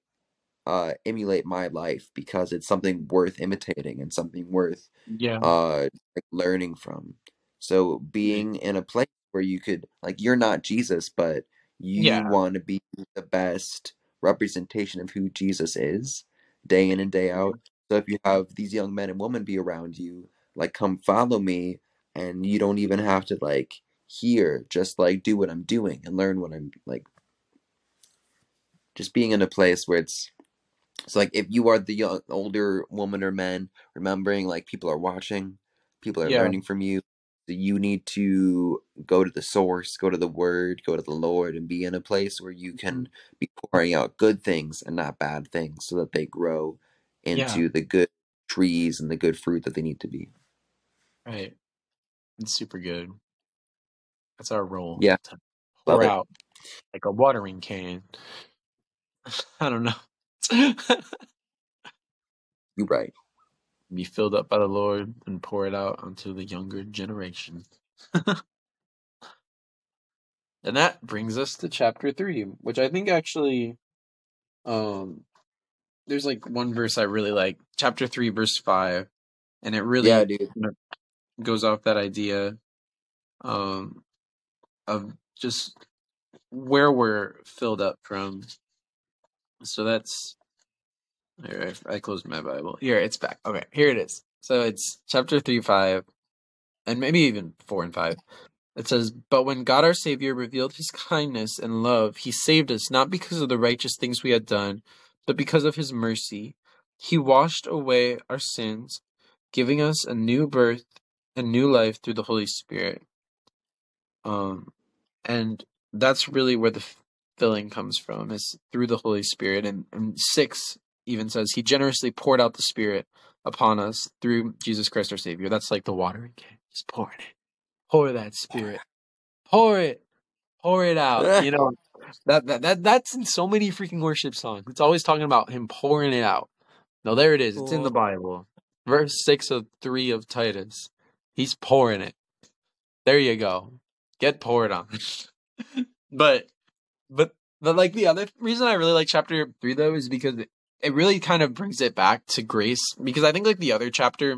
uh, emulate my life, because it's something worth imitating and something worth, yeah, uh, like, learning from. So being in a place where you could, like, you're not Jesus, but you yeah. want to be the best representation of who Jesus is, day in and day out. So if you have these young men and women be around you, like, come follow me, and you don't even have to, like, here, just, like, do what I'm doing and learn what I'm, like, just being in a place where it's, it's like, if you are the young, older woman or men, remembering, like, people are watching, people are yeah. learning from you, so you need to go to the source, go to the word, go to the Lord, and be in a place where you can be pouring out good things and not bad things, so that they grow into yeah. the good trees and the good fruit that they need to be. Right. It's super good. That's our role. Yeah. To pour Love out it. Like a watering can. I don't know. You're right. Be filled up by the Lord and pour it out onto the younger generation. And that brings us to chapter three, which I think actually, um, there's like one verse I really like, chapter three, verse five. And it really yeah, dude. goes off that idea, um, of just where we're filled up from. So that's, here, I, I closed my Bible. Here, it's back. Okay, here it is. So it's chapter three, five, and maybe even four and five. It says, "But when God our Savior revealed his kindness and love, he saved us, not because of the righteous things we had done, but because of his mercy. He washed away our sins, giving us a new birth and new life through the Holy Spirit." Um, and that's really where the filling comes from, is through the Holy Spirit. And, and six even says, he generously poured out the Spirit upon us through Jesus Christ, our Savior. That's like the watering can. Just pour it in. Pour that Spirit. Pour it. Pour it out. You know, that, that, that that's in so many freaking worship songs. It's always talking about him pouring it out. No, there it is. It's in the Bible. Verse six of three of Titus. He's pouring it. There you go. Get poured on. but, but, but like the other reason I really like chapter three though is because it really kind of brings it back to grace. Because I think like the other chapter,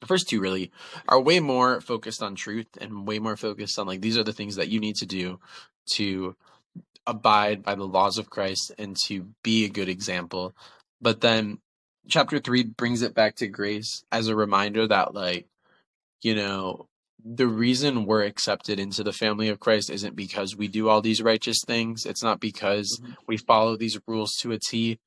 the first two really are way more focused on truth and way more focused on like, these are the things that you need to do to abide by the laws of Christ and to be a good example. But then chapter three brings it back to grace as a reminder that like, you know, the reason we're accepted into the family of Christ isn't because we do all these righteous things. It's not because mm-hmm. we follow these rules to a T,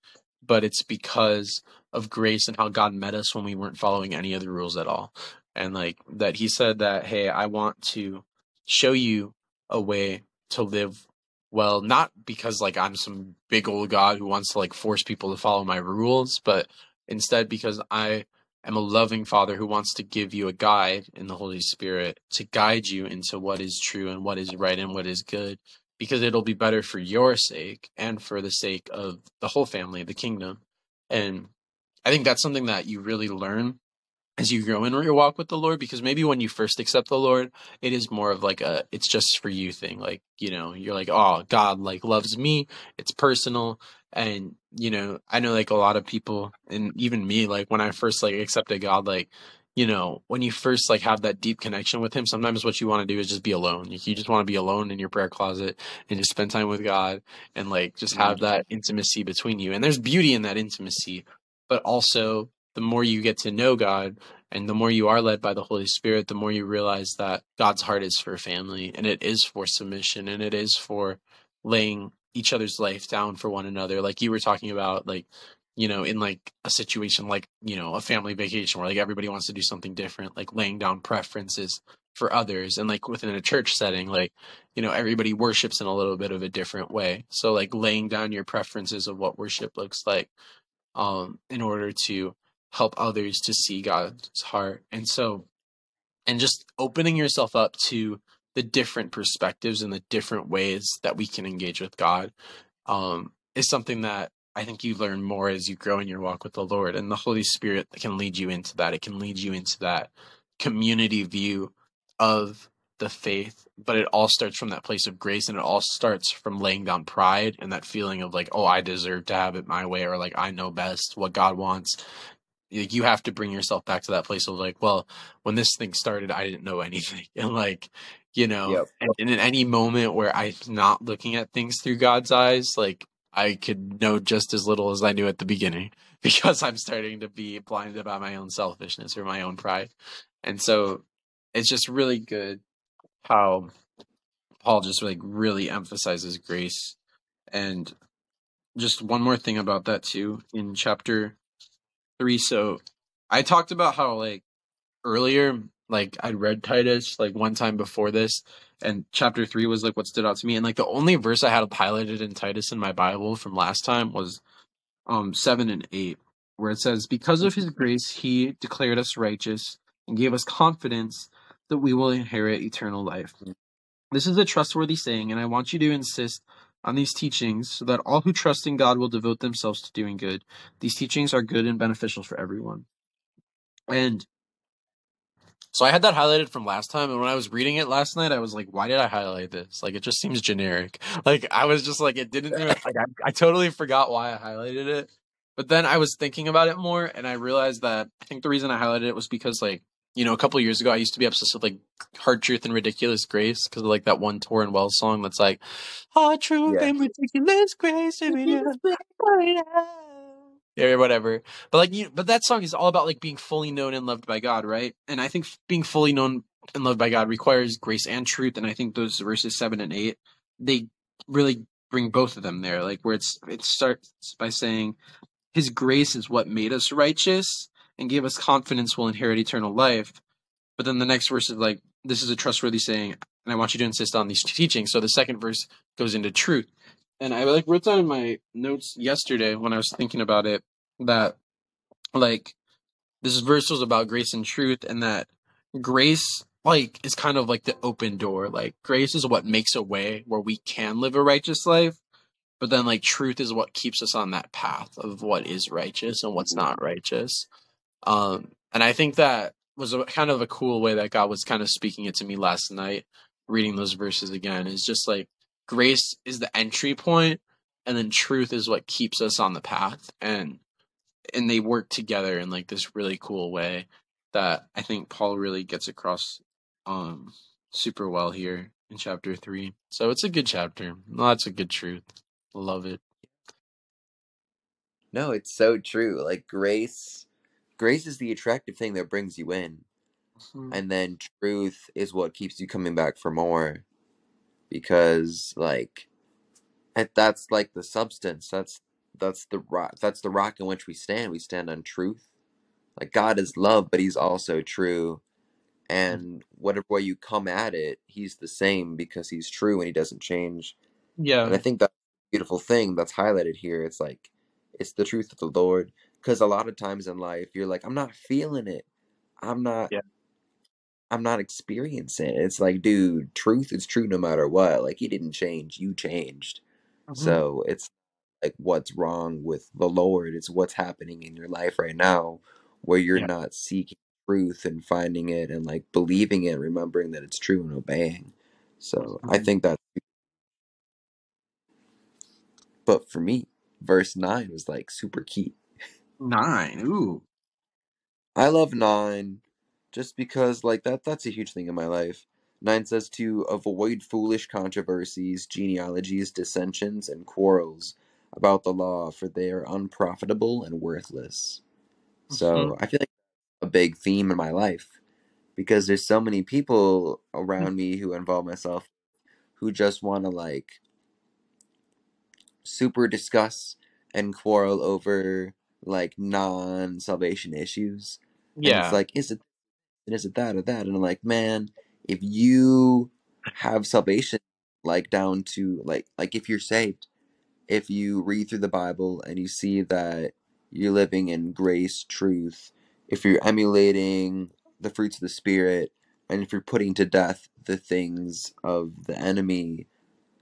but it's because of grace and how God met us when we weren't following any of the rules at all. And like that he said that, hey, I want to show you a way to live well, not because like I'm some big old God who wants to like force people to follow my rules, but instead because I am a loving Father who wants to give you a guide in the Holy Spirit to guide you into what is true and what is right and what is good, because it'll be better for your sake and for the sake of the whole family, the kingdom. And I think that's something that you really learn as you grow in your walk with the Lord, because maybe when you first accept the Lord, it is more of like a, it's just for you thing. Like, you know, you're like, oh, God like loves me. It's personal. And, you know, I know like a lot of people, and even me, like when I first like accepted God, like, you know, when you first like have that deep connection with him, sometimes what you want to do is just be alone. You just want to be alone in your prayer closet and just spend time with God and like just have that intimacy between you. And there's beauty in that intimacy, but also the more you get to know God and the more you are led by the Holy Spirit, the more you realize that God's heart is for family, and it is for submission, and it is for laying each other's life down for one another. Like you were talking about, like, you know, in like a situation like, you know, a family vacation where like everybody wants to do something different, like laying down preferences for others. And like within a church setting, like, you know, everybody worships in a little bit of a different way. So like laying down your preferences of what worship looks like um, in order to help others to see God's heart. And so, and just opening yourself up to the different perspectives and the different ways that we can engage with God um, is something that I think you learn more as you grow in your walk with the Lord, and the Holy Spirit can lead you into that. It can lead you into that community view of the faith, but it all starts from that place of grace, and it all starts from laying down pride and that feeling of like, oh, I deserve to have it my way, or like, I know best what God wants. Like, you have to bring yourself back to that place of like, well, when this thing started, I didn't know anything. And like, you know, yep. and, and in any moment where I'm not looking at things through God's eyes, like, I could know just as little as I knew at the beginning, because I'm starting to be blinded by my own selfishness or my own pride. And so it's just really good how Paul just like really emphasizes grace. And just one more thing about that too, in chapter three. So I talked about how like earlier, like I'd read Titus like one time before this, and chapter three was like what stood out to me. And like the only verse I had highlighted in Titus in my Bible from last time was um seven and eight, where it says, because of his grace, he declared us righteous and gave us confidence that we will inherit eternal life. This is a trustworthy saying, and I want you to insist on these teachings so that all who trust in God will devote themselves to doing good. These teachings are good and beneficial for everyone. And so I had that highlighted from last time, and when I was reading it last night, I was like, why did I highlight this? Like, it just seems generic. Like, I was just like, it didn't, like, I, I totally forgot why I highlighted it. But then I was thinking about it more, and I realized that I think the reason I highlighted it was because, like, you know, a couple of years ago, I used to be obsessed with, like, Hard Truth and Ridiculous Grace, because of, like, that one Torrin Wells song that's like, Hard Truth yeah. and Ridiculous Grace. Or whatever. But like, you, but that song is all about like being fully known and loved by God, right? And I think being fully known and loved by God requires grace and truth. And I think those verses seven and eight, they really bring both of them there. Like where it's it starts by saying, his grace is what made us righteous and gave us confidence we'll inherit eternal life. But then the next verse is like, this is a trustworthy saying, and I want you to insist on these teachings. So the second verse goes into truth. And I like wrote down in my notes yesterday when I was thinking about it that like this verse was about grace and truth, and that grace like is kind of like the open door. Like grace is what makes a way where we can live a righteous life, but then like truth is what keeps us on that path of what is righteous and what's not righteous. Um, and I think that was a, kind of a cool way that God was kind of speaking it to me last night, reading those verses again. It's just like, grace is the entry point, and then truth is what keeps us on the path, and and they work together in like this really cool way that I think Paul really gets across um super well here in chapter three. So it's a good chapter, lots of good truth. Love it. No, it's so true. Like grace, grace is the attractive thing that brings you in, mm-hmm. and then truth is what keeps you coming back for more. Because like, that's like the substance. That's that's the rock. That's the rock in which we stand. We stand on truth. Like God is love, but He's also true. And whatever way you come at it, He's the same because He's true and He doesn't change. Yeah. And I think that's a beautiful thing that's highlighted here. It's like, it's the truth of the Lord. Because a lot of times in life, you're like, I'm not feeling it. I'm not, yeah. I'm not experiencing it. It's like, dude, truth is true no matter what. Like, you didn't change, you changed. Mm-hmm. So it's like, what's wrong with the Lord? It's what's happening in your life right now where you're yeah. not seeking truth and finding it and like believing it, remembering that it's true and obeying. So mm-hmm. I think that's. But for me, verse nine was like super key. Nine. Ooh. I love nine just because like that that's a huge thing in my life. Nine says to avoid foolish controversies, genealogies, dissensions, and quarrels about the law, for they are unprofitable and worthless. Mm-hmm. So I feel like a big theme in my life because there's so many people around mm-hmm. me who involve myself who just want to like super discuss and quarrel over like non-salvation issues. Yeah. And it's like, is it, is it that or that? And I'm like, man, if you have salvation, like down to like, like if you're saved, if you read through the Bible and you see that you're living in grace, truth, if you're emulating the fruits of the Spirit, and if you're putting to death the things of the enemy,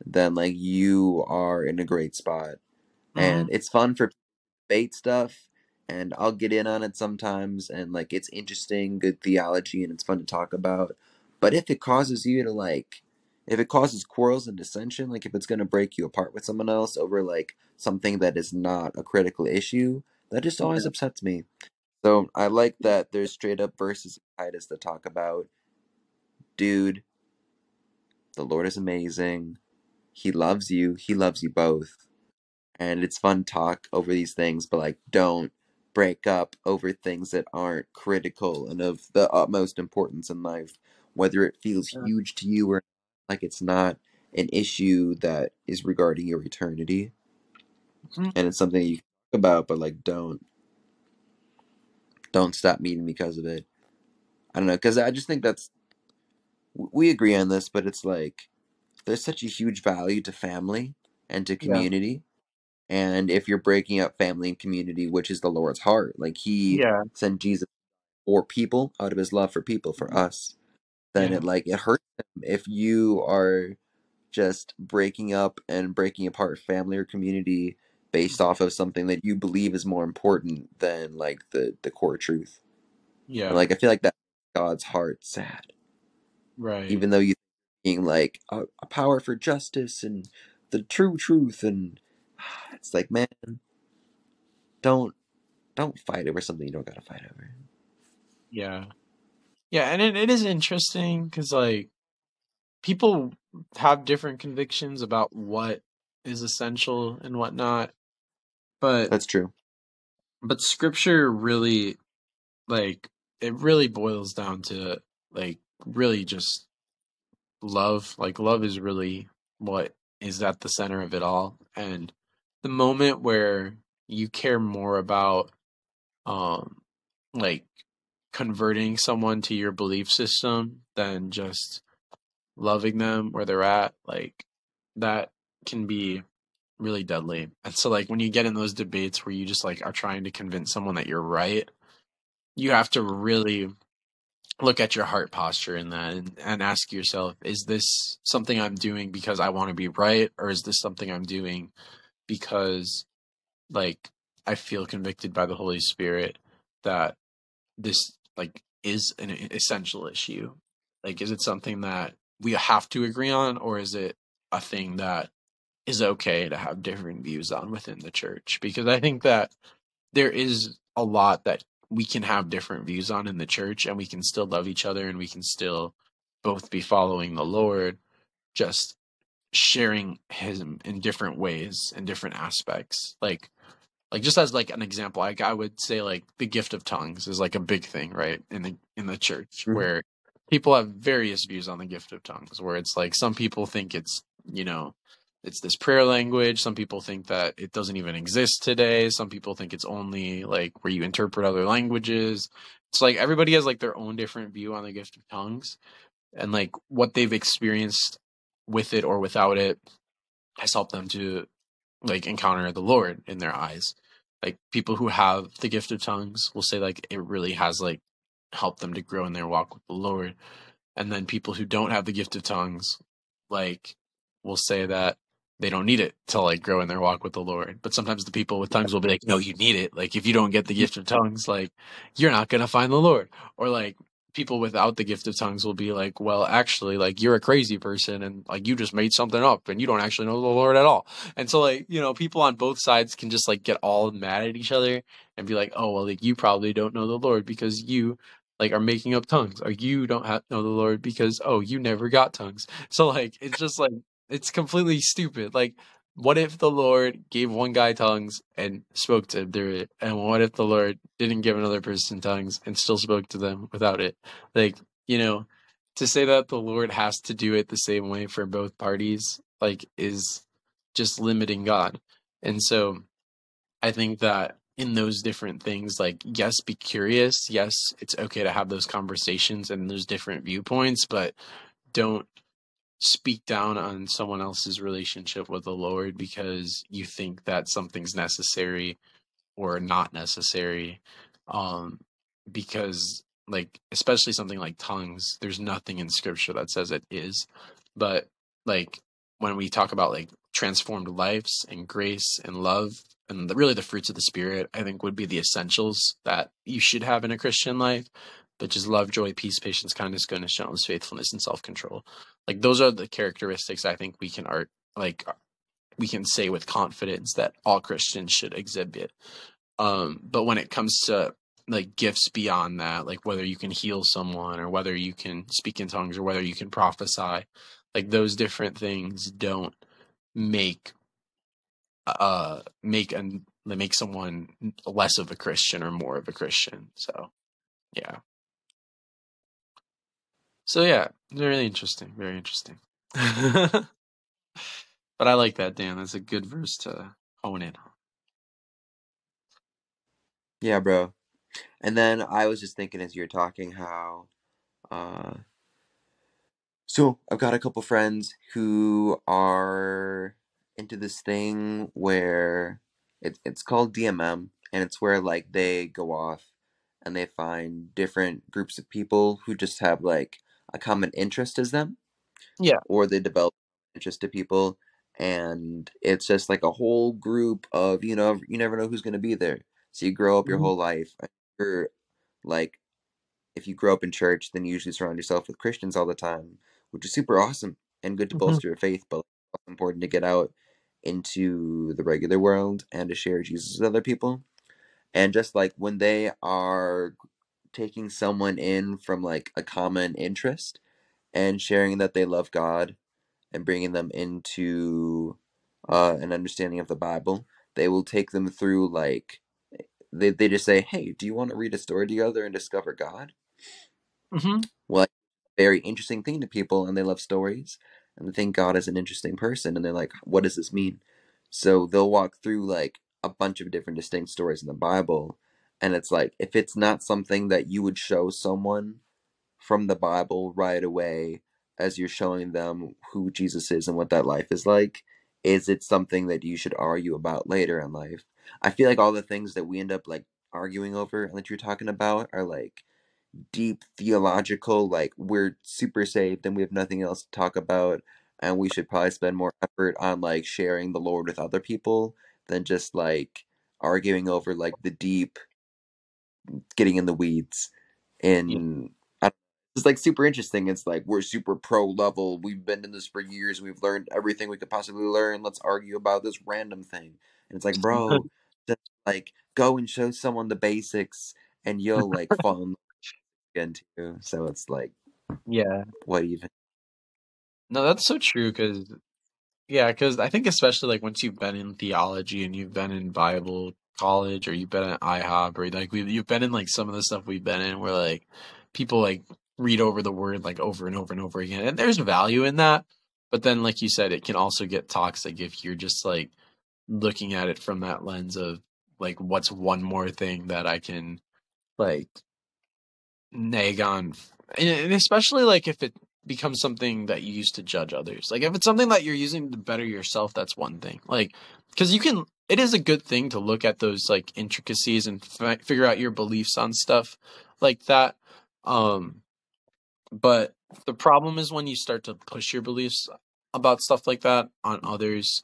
then like you are in a great spot. Mm-hmm. And it's fun for debate stuff, and I'll get in on it sometimes, and like it's interesting, good theology, and it's fun to talk about. But if it causes you to like, if it causes quarrels and dissension, like if it's going to break you apart with someone else over like something that is not a critical issue, that just always upsets me. So I like that there's straight up verses in Titus that talk about, dude, the Lord is amazing. He loves you. He loves you both. And it's fun to talk over these things, but like, don't break up over things that aren't critical and of the utmost importance in life, whether it feels huge to you or like it's not an issue that is regarding your eternity. Mm-hmm. And it's something you can talk about, but like, don't, don't stop meeting because of it. I don't know. Cause I just think that's, we agree on this, but it's like, there's such a huge value to family and to community. Yeah. And if you're breaking up family and community, which is the Lord's heart, like he yeah. sent Jesus for people out of his love for people, for us, then yeah. it like, it hurts him if you are just breaking up and breaking apart family or community based off of something that you believe is more important than like the, the core truth. Yeah. And, like, I feel like that God's heart sad. Right. Even though you, being like a, a power for justice and the true truth, and it's like, man, don't don't fight over something you don't gotta fight over. Yeah, yeah, and it, it is interesting because like people have different convictions about what is essential and whatnot, but that's true. But Scripture really, like, it really boils down to like really just. Love, like love is really what is at the center of it all. And the moment where you care more about um like converting someone to your belief system than just loving them where they're at, like that can be really deadly. And so like when you get in those debates where you just like are trying to convince someone that you're right, you have to really look at your heart posture in that and, and ask yourself, is this something I'm doing because I want to be right? Or is this something I'm doing because like, I feel convicted by the Holy Spirit that this like is an essential issue? Like, is it something that we have to agree on, or is it a thing that is okay to have different views on within the church? Because I think that there is a lot that we can have different views on in the church, and we can still love each other, and we can still both be following the Lord, just sharing him in different ways and different aspects. Like, like just as like an example, like I would say like the gift of tongues is like a big thing, right? In the, in the church mm-hmm. where people have various views on the gift of tongues, where it's like, some people think it's, you know, it's this prayer language. Some people think that it doesn't even exist today. Some people think it's only like where you interpret other languages. It's like everybody has like their own different view on the gift of tongues, and like what they've experienced with it or without it has helped them to like encounter the Lord in their eyes. like people who have the gift of tongues will say like it really has like helped them to grow in their walk with the Lord. And then people who don't have the gift of tongues, like, will say that they don't need it to like grow in their walk with the Lord. But sometimes the people with tongues will be like, no, you need it. Like, if you don't get the gift of tongues, like, you're not going to find the Lord. Or like people without the gift of tongues will be like, well, actually, like, you're a crazy person and like you just made something up and you don't actually know the Lord at all. And so, like, you know, people on both sides can just like get all mad at each other and be like, oh, well, like, you probably don't know the Lord because you like are making up tongues, or you don't have know the Lord because, oh, you never got tongues. So like, it's just like, it's completely stupid. Like, what if the Lord gave one guy tongues and spoke to him through it? And what if the Lord didn't give another person tongues and still spoke to them without it? Like, you know, to say that the Lord has to do it the same way for both parties, like, is just limiting God. And so I think that in those different things, like, yes, be curious. Yes, it's okay to have those conversations and there's different viewpoints, but don't speak down on someone else's relationship with the Lord because you think that something's necessary or not necessary. Um, because like, especially something like tongues, there's nothing in scripture that says it is, but like when we talk about like transformed lives and grace and love and the, really the fruits of the Spirit, I think would be the essentials that you should have in a Christian life, which is love, joy, peace, patience, kindness, goodness, gentleness, faithfulness, and self-control. Like, those are the characteristics I think we can art, like we can say with confidence that all Christians should exhibit. Um, but when it comes to like gifts beyond that, like whether you can heal someone or whether you can speak in tongues or whether you can prophesy, like those different things don't make uh make and make someone less of a Christian or more of a Christian. So, yeah. So yeah, really interesting, very interesting. But I like that, Dan. That's a good verse to hone in on. Yeah, bro. And then I was just thinking as you were talking how, uh, so I've got a couple friends who are into this thing where it, it's called D M M, and it's where like they go off and they find different groups of people who just have like a common interest as them. Yeah. Or they develop interest to people, and it's just like a whole group of, you know, you never know who's going to be there. So you grow up your mm-hmm. whole life. You're like, if you grow up in church, then you usually surround yourself with Christians all the time, which is super awesome and good to mm-hmm. bolster your faith, but it's important to get out into the regular world and to share Jesus with other people. And just like when they are taking someone in from like a common interest and sharing that they love God and bringing them into uh, an understanding of the Bible, they will take them through like, they, they just say, hey, do you want to read a story together and discover God? Mm-hmm. Well, very interesting thing to people, and they love stories and they think God is an interesting person. And they're like, what does this mean? So they'll walk through like a bunch of different distinct stories in the Bible. And it's like, if it's not something that you would show someone from the Bible right away, as you're showing them who Jesus is and what that life is like, is it something that you should argue about later in life? I feel like all the things that we end up like arguing over and that you're talking about are like deep theological, like we're super saved and we have nothing else to talk about. And we should probably spend more effort on like sharing the Lord with other people than just like arguing over like the deep, getting in the weeds. And yeah. It's like super interesting. It's like, we're super pro level. We've been in this for years. We've learned everything we could possibly learn. Let's argue about this random thing. And it's like, bro, just like go and show someone the basics and you'll like fall in again too. So it's like, yeah, what even? No, that's so true. Cause Yeah, because I think especially like once you've been in theology and you've been in Bible college or you've been at I hop or like we've, you've been in like some of the stuff we've been in where like people like read over the word like over and over and over again. And there's value in that. But then like you said, it can also get toxic if you're just like looking at it from that lens of like, what's one more thing that I can like nag on. And especially like if it becomes something that you use to judge others. Like if it's something that you're using to better yourself, that's one thing. Like, cause you can it is a good thing to look at those like intricacies and fi- figure out your beliefs on stuff like that. Um, but the problem is when you start to push your beliefs about stuff like that on others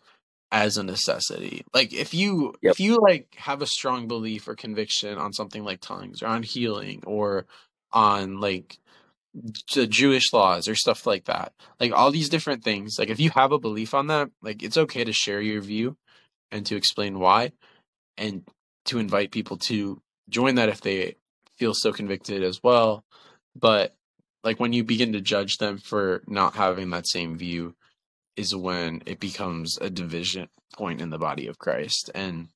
as a necessity. Like if you, yep. if you like have a strong belief or conviction on something like tongues or on healing or on like the Jewish laws or stuff like that, like all these different things, like if you have a belief on that, like it's okay to share your view and to explain why and to invite people to join that if they feel so convicted as well. But like when you begin to judge them for not having that same view is when it becomes a division point in the body of Christ, and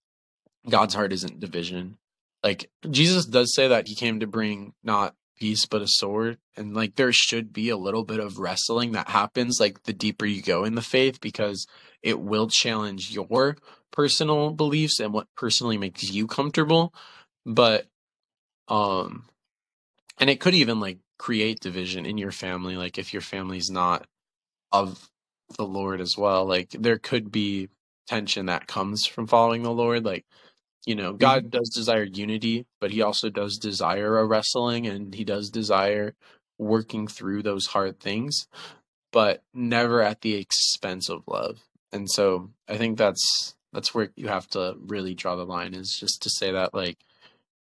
God's heart isn't division. Like Jesus does say that he came to bring not peace, but a sword. And like, there should be a little bit of wrestling that happens, like the deeper you go in the faith, because it will challenge your personal beliefs and what personally makes you comfortable. But, um, and it could even like create division in your family. Like if your family's not of the Lord as well, like there could be tension that comes from following the Lord. Like, you know, God does desire unity, but he also does desire a wrestling, and he does desire working through those hard things, but never at the expense of love. And so I think that's, that's where you have to really draw the line, is just to say that, like,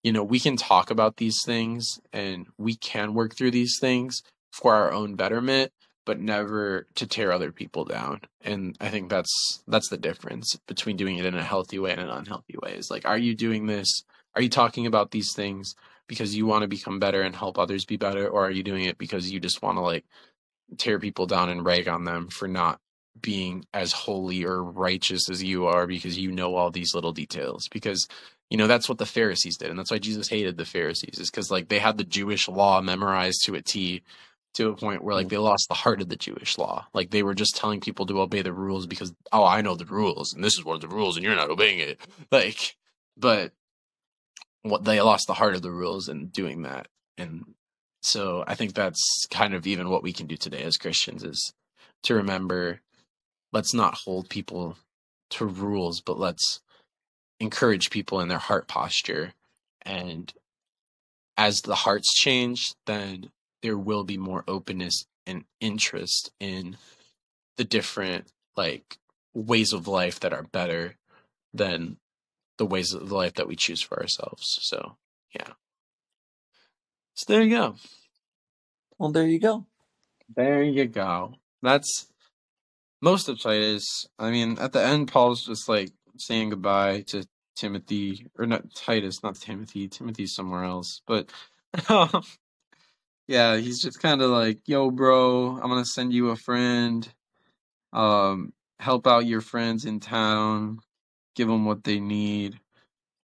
you know, we can talk about these things and we can work through these things for our own betterment, but never to tear other people down. And I think that's that's the difference between doing it in a healthy way and an unhealthy way. Is like, are you doing this? Are you talking about these things because you want to become better and help others be better? Or are you doing it because you just want to like tear people down and rag on them for not being as holy or righteous as you are because you know all these little details? Because, you know, that's what the Pharisees did. And that's why Jesus hated the Pharisees, is because like they had the Jewish law memorized to a T, to a point where like they lost the heart of the Jewish law. Like they were just telling people to obey the rules because, oh, I know the rules and this is one of the rules and you're not obeying it. Like, but what, they lost the heart of the rules in doing that. And so I think that's kind of even what we can do today as Christians, is to remember, let's not hold people to rules, but let's encourage people in their heart posture. And as the hearts change, then there will be more openness and interest in the different like ways of life that are better than the ways of life that we choose for ourselves. So, yeah. So there you go. Well, there you go. There you go. That's most of Titus. I mean, at the end, Paul's just like saying goodbye to Timothy, or not Titus, not Timothy. Timothy's somewhere else, but um, yeah, he's just kind of like, yo, bro, I'm going to send you a friend. Um, help out your friends in town. Give them what they need.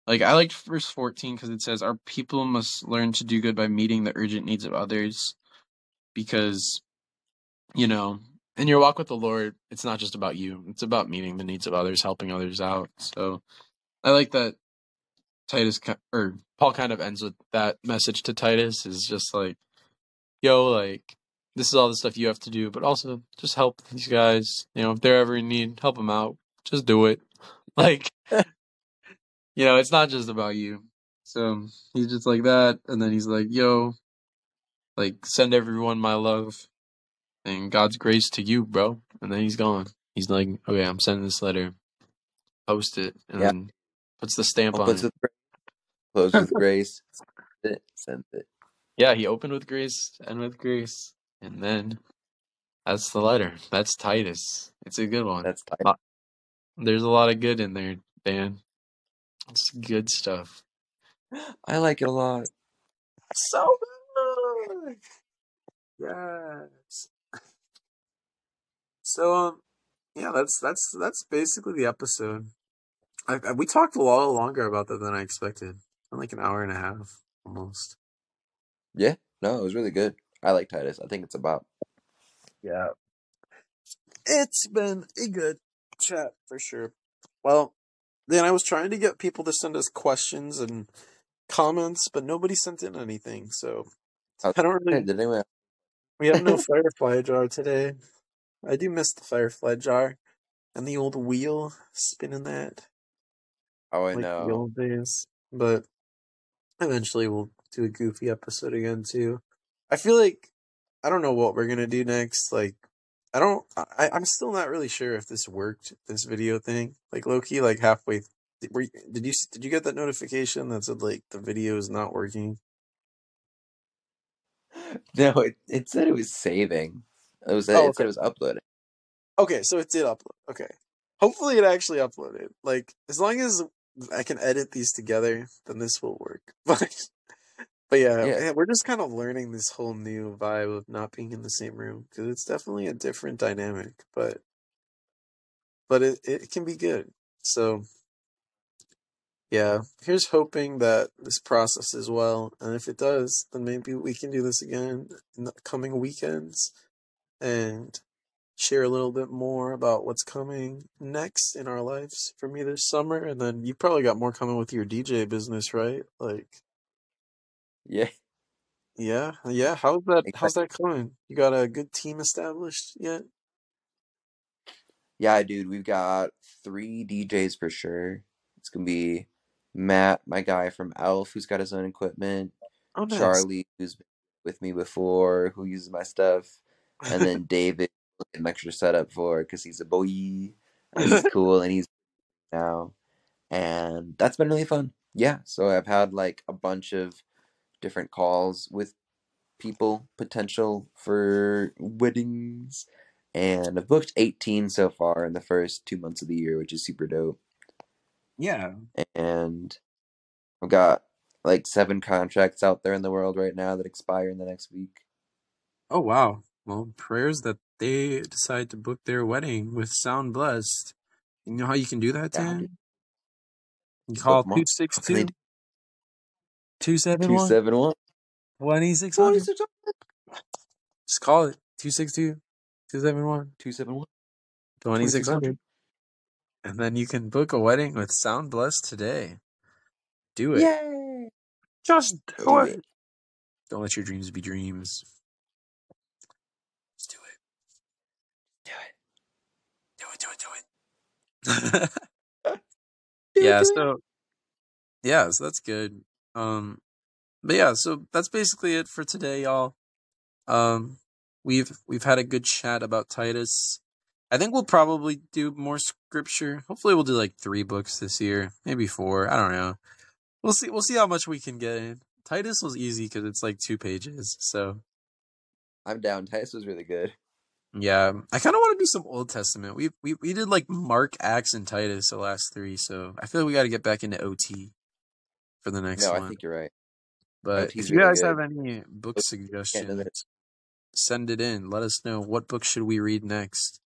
Like, I liked verse fourteen because it says, our people must learn to do good by meeting the urgent needs of others. Because, you know, in your walk with the Lord, it's not just about you. It's about meeting the needs of others, helping others out. So I like that Titus, or Paul kind of ends with that message to Titus, is just like, yo, like, this is all the stuff you have to do, but also just help these guys. You know, if they're ever in need, help them out. Just do it. Like, you know, it's not just about you. So he's just like that. And then he's like, yo, like, send everyone my love and God's grace to you, bro. And then he's gone. He's like, okay, I'm sending this letter. Post it. And yeah. then puts the stamp I'll on it. Close with grace. Send it. Send it. Yeah, he opened with grace, end with grace, and then that's the letter. That's Titus. It's a good one. That's Titus. There's a lot of good in there, Dan. It's good stuff. I like it a lot. So good. Yes. So um, yeah, that's that's that's basically the episode. I, I, we talked a lot longer about that than I expected. In like an hour and a half, almost. Yeah, no, it was really good. I like Titus. I think it's about. Yeah. It's been a good chat for sure. Well, then I was trying to get people to send us questions and comments, but nobody sent in anything. So I, I don't really. Did anyone... We have no firefly jar today. I do miss the firefly jar and the old wheel spinning that. Oh, I like know. The old days. But eventually we'll do a goofy episode again, too. I feel like, I don't know what we're going to do next. Like, I don't, I, I'm still not really sure if this worked, this video thing. Like, low-key, like, halfway, did, were you, did you did you get that notification that said, like, the video is not working? No, it, it said it was saving. It was oh, it okay. said it was uploading. Okay, so it did upload. Okay. Hopefully it actually uploaded. Like, as long as I can edit these together, then this will work. But but yeah, yeah. Man, we're just kind of learning this whole new vibe of not being in the same room, because it's definitely a different dynamic, but but it, it can be good. So yeah, here's hoping that this processes well, and if it does, then maybe we can do this again in the coming weekends and share a little bit more about what's coming next in our lives. For me, this summer, and then you probably got more coming with your D J business, right? Like, yeah, yeah, yeah. How's that? Exactly. How's that coming? You got a good team established yet? Yeah, dude, we've got three D Js for sure. It's gonna be Matt, my guy from Elf, who's got his own equipment. Oh, nice. Charlie, who's been with me before, who uses my stuff, and then David. An extra setup for because he's a boy and he's cool and he's now, and that's been really fun. Yeah, so I've had like a bunch of different calls with people potential for weddings, and I've booked eighteen so far in the first two months of the year, which is super dope. Yeah, and I've got like seven contracts out there in the world right now that expire in the next week. Oh wow. Well, prayers that they decide to book their wedding with Sound Blessed. You know how you can do that, Dan? You call two six two, two seven one, two seven one twenty-six hundred. Just call it two six two, two seven one, two seven one twenty-six hundred. And then you can book a wedding with Sound Blessed today. Do it. Yay! Just do it. Don't let your dreams be dreams. Do it, do it. Yeah, so yeah, so that's good. Um but yeah, so that's basically it for today, y'all. Um we've we've had a good chat about Titus. I think we'll probably do more scripture. Hopefully we'll do like three books this year, maybe four. I don't know. We'll see we'll see how much we can get in. Titus was easy because it's like two pages, so I'm down. Titus was really good. Yeah, I kind of want to do some Old Testament. We we we did like Mark, Acts, and Titus the last three, so I feel like we got to get back into O T for the next no, one. No, I think you're right. But O T's if you really guys good. Have any book suggestions, send it in. Let us know what book should we read next.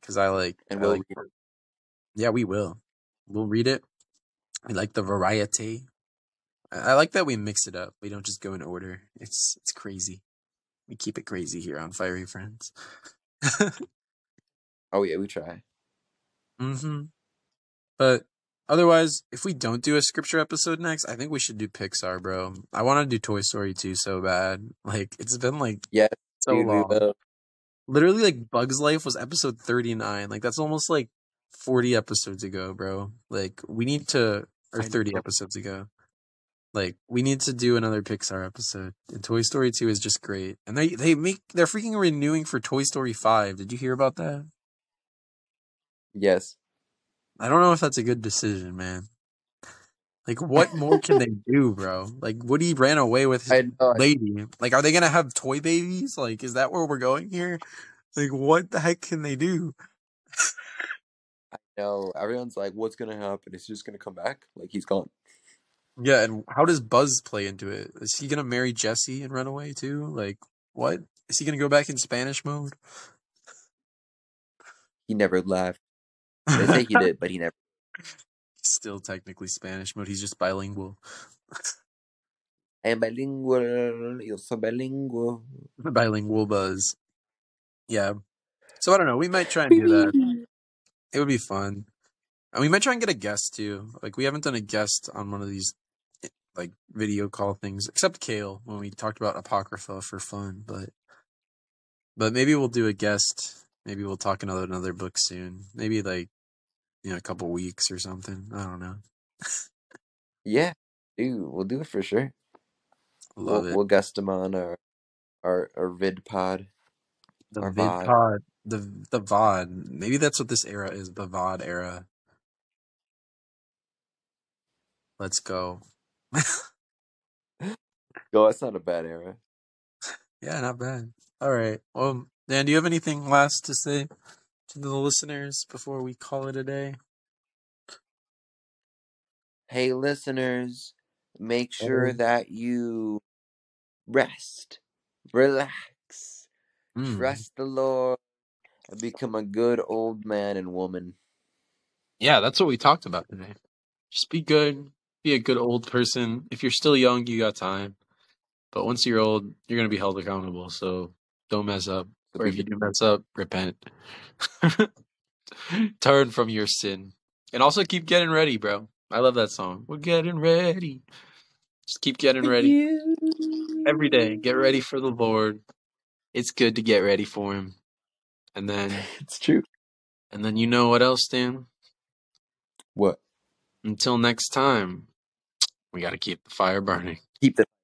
Because I like, and we'll I like read it. Yeah, we will. We'll read it. We like the variety. I, I like that we mix it up. We don't just go in order. It's it's crazy. We keep it crazy here on Fiery Friends. Oh, yeah, we try. Mm-hmm. But otherwise, if we don't do a scripture episode next, I think we should do Pixar, bro. I want to do Toy Story two so bad. Like, it's been, like, yeah, so dude, long. Literally, like, Bug's Life was episode thirty-nine. Like, that's almost, like, forty episodes ago, bro. Like, we need to... Or thirty episodes ago. Like, we need to do another Pixar episode. And Toy Story two is just great. And they, they make, they're freaking renewing for Toy Story five. Did you hear about that? Yes. I don't know if that's a good decision, man. Like, what more can they do, bro? Like, Woody ran away with his lady. Like, are they going to have toy babies? Like, is that where we're going here? Like, what the heck can they do? I know. Everyone's like, what's going to happen? Is he just going to come back? Like, he's gone. Yeah, and how does Buzz play into it? Is he going to marry Jessie and run away too? Like, what? Is he going to go back in Spanish mode? He never left. They say he did, but he never. Still technically Spanish mode. He's just bilingual. I am bilingual. You're so bilingual. Bilingual Buzz. Yeah. So I don't know. We might try and do that. It would be fun. And we might try and get a guest too. Like, we haven't done a guest on one of these like video call things, except Kale when we talked about Apocrypha for fun, but but maybe we'll do a guest. Maybe we'll talk another another book soon. Maybe like you know, a couple weeks or something. I don't know. Yeah, dude, we'll do it for sure. Love we'll, it. We'll guest them on our our, our vid pod. The vid V O D. pod. The the V O D. Maybe that's what this era is. The V O D era. Let's go. Go. That's not a bad era. Yeah, not bad. All right. Well, Dan, do you have anything last to say to the listeners before we call it a day? Hey, listeners, make sure oh. that you rest, relax, mm. trust the Lord, and become a good old man and woman. Yeah, that's what we talked about today. Just be good. Be a good old person. If you're still young, you got time. But once you're old, you're going to be held accountable. So don't mess up. Or if you do mess up, repent. Turn from your sin. And also keep getting ready, bro. I love that song. We're getting ready. Just keep getting ready. Every day. Get ready for the Lord. It's good to get ready for him. And then. It's true. And then you know what else, Dan? What? Until next time. We got to keep the fire burning. Keep the